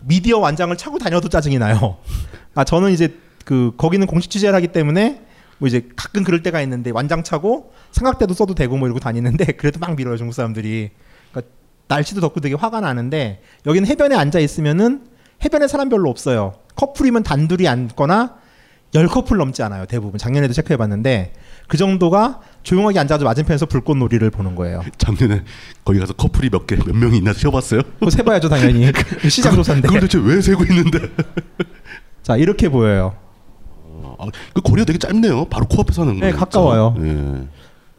미디어 완장을 차고 다녀도 짜증이 나요. 아, 저는 이제 그 거기는 공식 취재를 하기 때문에 뭐 이제 가끔 그럴 때가 있는데 완장 차고 삼각대도 써도 되고 뭐 이러고 다니는데 그래도 막 밀어요 중국 사람들이. 그러니까 날씨도 덥고 되게 화가 나는데 여기는 해변에 앉아 있으면은 해변에 사람 별로 없어요. 커플이면 단둘이 앉거나 열 커플 넘지 않아요 대부분. 작년에도 체크해봤는데 그 정도가 조용하게 앉아서 맞은편에서 불꽃놀이를 보는 거예요. 작년에 거기 가서 커플이 몇 개, 몇 명이 있나 세어봤어요? 그거 세봐야죠 당연히. 시장 조사인데. 그걸 도대체 왜 세고 있는데? 자, 이렇게 보여요. 아, 그 거리가 되게 짧네요. 바로 코앞에 사는 거예요. 네, 가까워요. 예.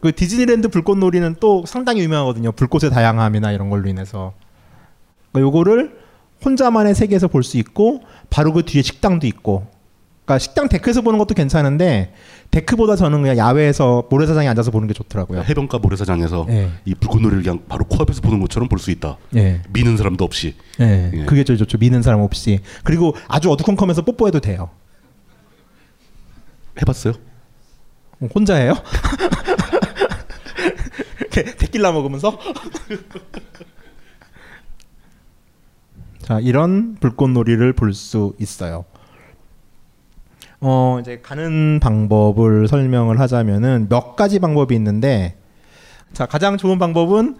그 디즈니랜드 불꽃놀이는 또 상당히 유명하거든요. 불꽃의 다양함이나 이런 걸로 인해서. 그러니까 요거를 혼자만의 세계에서 볼 수 있고 바로 그 뒤에 식당도 있고. 그러니까 식당 데크에서 보는 것도 괜찮은데 데크보다 저는 그냥 야외에서 모래사장에 앉아서 보는 게 좋더라고요. 해변가 모래사장에서 네. 이 불꽃놀이를 그냥 바로 코앞에서 보는 것처럼 볼 수 있다. 네. 미는 사람도 없이. 네. 예. 그게 제일 좋죠. 미는 사람 없이. 그리고 아주 어두컴컴해서 뽀뽀해도 돼요. 해봤어요? 혼자 해요? 데킬라 먹으면서? 자, 이런 불꽃놀이를 볼 수 있어요. 어, 이제 가는 방법을 설명을 하자면은 몇 가지 방법이 있는데, 자, 가장 좋은 방법은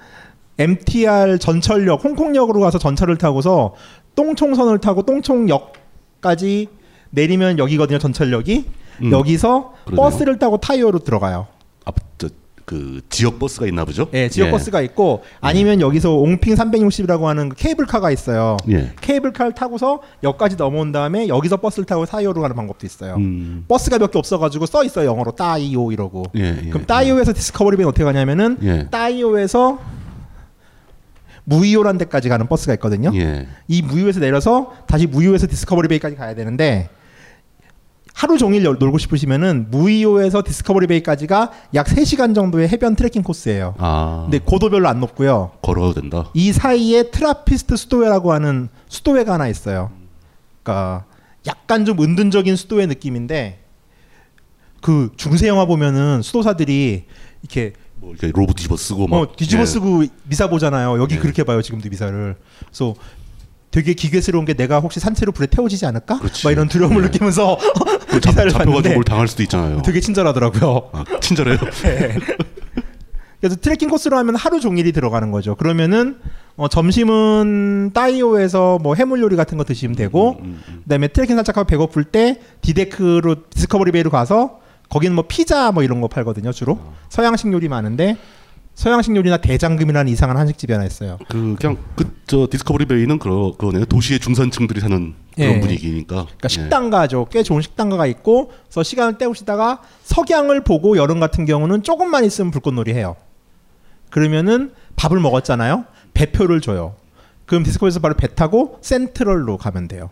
엠티알 전철역, 홍콩역으로 가서 전철을 타고서 똥총선을 타고 똥총역까지 내리면 여기거든요, 전철역이. 음, 여기서 그러네요. 버스를 타고 따이오로 들어가요. 아, 저, 그 지역 버스가 있나 보죠? 예, 지역 예. 버스가 있고 아니면 예. 여기서 옹핑 삼백육십이라고 하는 그 케이블카가 있어요. 예. 케이블카를 타고서 역까지 넘어온 다음에 여기서 버스를 타고 따이오로 가는 방법도 있어요. 음. 버스가 몇 개 없어가지고 써 있어요 영어로 따이오 이러고. 예, 예, 그럼 따이오에서 예. 디스커버리뱅 어떻게 가냐면은 예. 따이오에서 무이오란 데까지 가는 버스가 있거든요. 예. 이 무이오에서 내려서 다시 무이오에서 디스커버리뱅까지 가야 되는데. 하루 종일 놀고 싶으시면은 무이오에서 디스커버리 베이까지가 약 세 시간 정도의 해변 트레킹 코스예요. 아. 근데 고도 별로 안 높고요. 걸어도 된다. 이 사이에 트라피스트 수도회라고 하는 수도회가 하나 있어요. 그러니까 약간 좀 은둔적인 수도회 느낌인데 그 중세 영화 보면은 수도사들이 이렇게 뭐 이렇게 로봇 뒤집어 쓰고 막 어, 뒤집어 예. 쓰고 미사 보잖아요. 여기 예. 그렇게 봐요. 지금도 미사를. 그래서 되게 기괴스러운 게 내가 혹시 산채로 불에 태워지지 않을까? 그렇지. 막 이런 두려움을 네. 느끼면서 기사를 봤는데 뭘 당할 수도 있잖아요. 되게 친절하더라고요. 아, 친절해요? 네. 그래서 트레킹 코스로 하면 하루 종일이 들어가는 거죠. 그러면은 어, 점심은 따이오에서 뭐 해물 요리 같은 거 드시면 되고 음, 음, 음. 그다음에 트레킹 살짝 하고 배고플 때 디데크로 디스커버리 베이로 가서 거기는 뭐 피자 뭐 이런 거 팔거든요. 주로 아. 서양식 요리 많은데 서양식 요리나 대장금이라는 이상한 한식집이 하나 있어요. 그 그냥 그 저 디스커버리 베이는 그러 그러네요. 도시의 중산층들이 사는 그런 예. 분위기니까. 그러니까 예. 식당가죠. 꽤 좋은 식당가가 있고, 그래서 시간을 때우시다가 석양을 보고 여름 같은 경우는 조금만 있으면 불꽃놀이 해요. 그러면은 밥을 먹었잖아요. 배표를 줘요. 그럼 디스커버리에서 바로 배 타고 센트럴로 가면 돼요.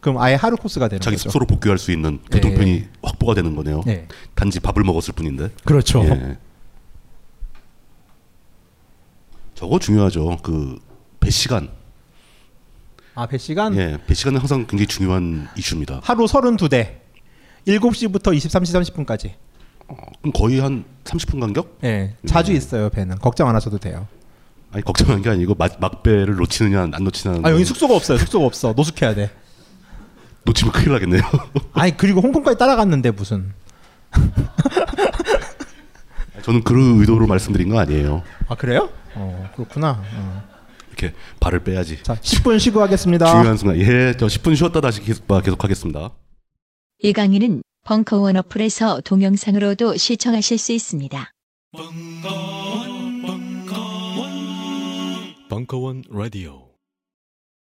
그럼 아예 하루 코스가 되는 자기 거죠. 자기 숙소로 복귀할 수 있는 교통편이 예. 확보가 되는 거네요. 예. 단지 밥을 먹었을 뿐인데. 그렇죠. 예. 저거 중요하죠. 그 배 시간. 아, 배 시간? 예, 배 시간은 항상 굉장히 중요한 이슈입니다. 하루 서른두 대. 일곱 시부터 이십삼 시 삼십 분까지. 어, 그럼 거의 한 삼십 분 간격? 예. 자주 예. 있어요, 배는. 걱정 안 하셔도 돼요. 아니, 걱정하는 게 아니고 막, 막 배를 놓치느냐 안 놓치느냐. 아, 여기 숙소가 없어요. 숙소가 없어. 노숙해야 돼. 놓치면 큰일 나겠네요. 아니, 그리고 홍콩까지 따라갔는데 무슨. 저는 그런 의도로 말씀드린 거 아니에요. 아, 그래요? 어, 그렇구나. 어. 이렇게 발을 빼야지. 자, 십 분 쉬고 하겠습니다. 중요한 순간. 예, 저 십 분 쉬었다 다시 계속, 계속 하겠습니다. 이 강의는 방카원 어플에서 동영상으로도 시청하실 수 있습니다. 방카원, 방카원. 방카원 라디오.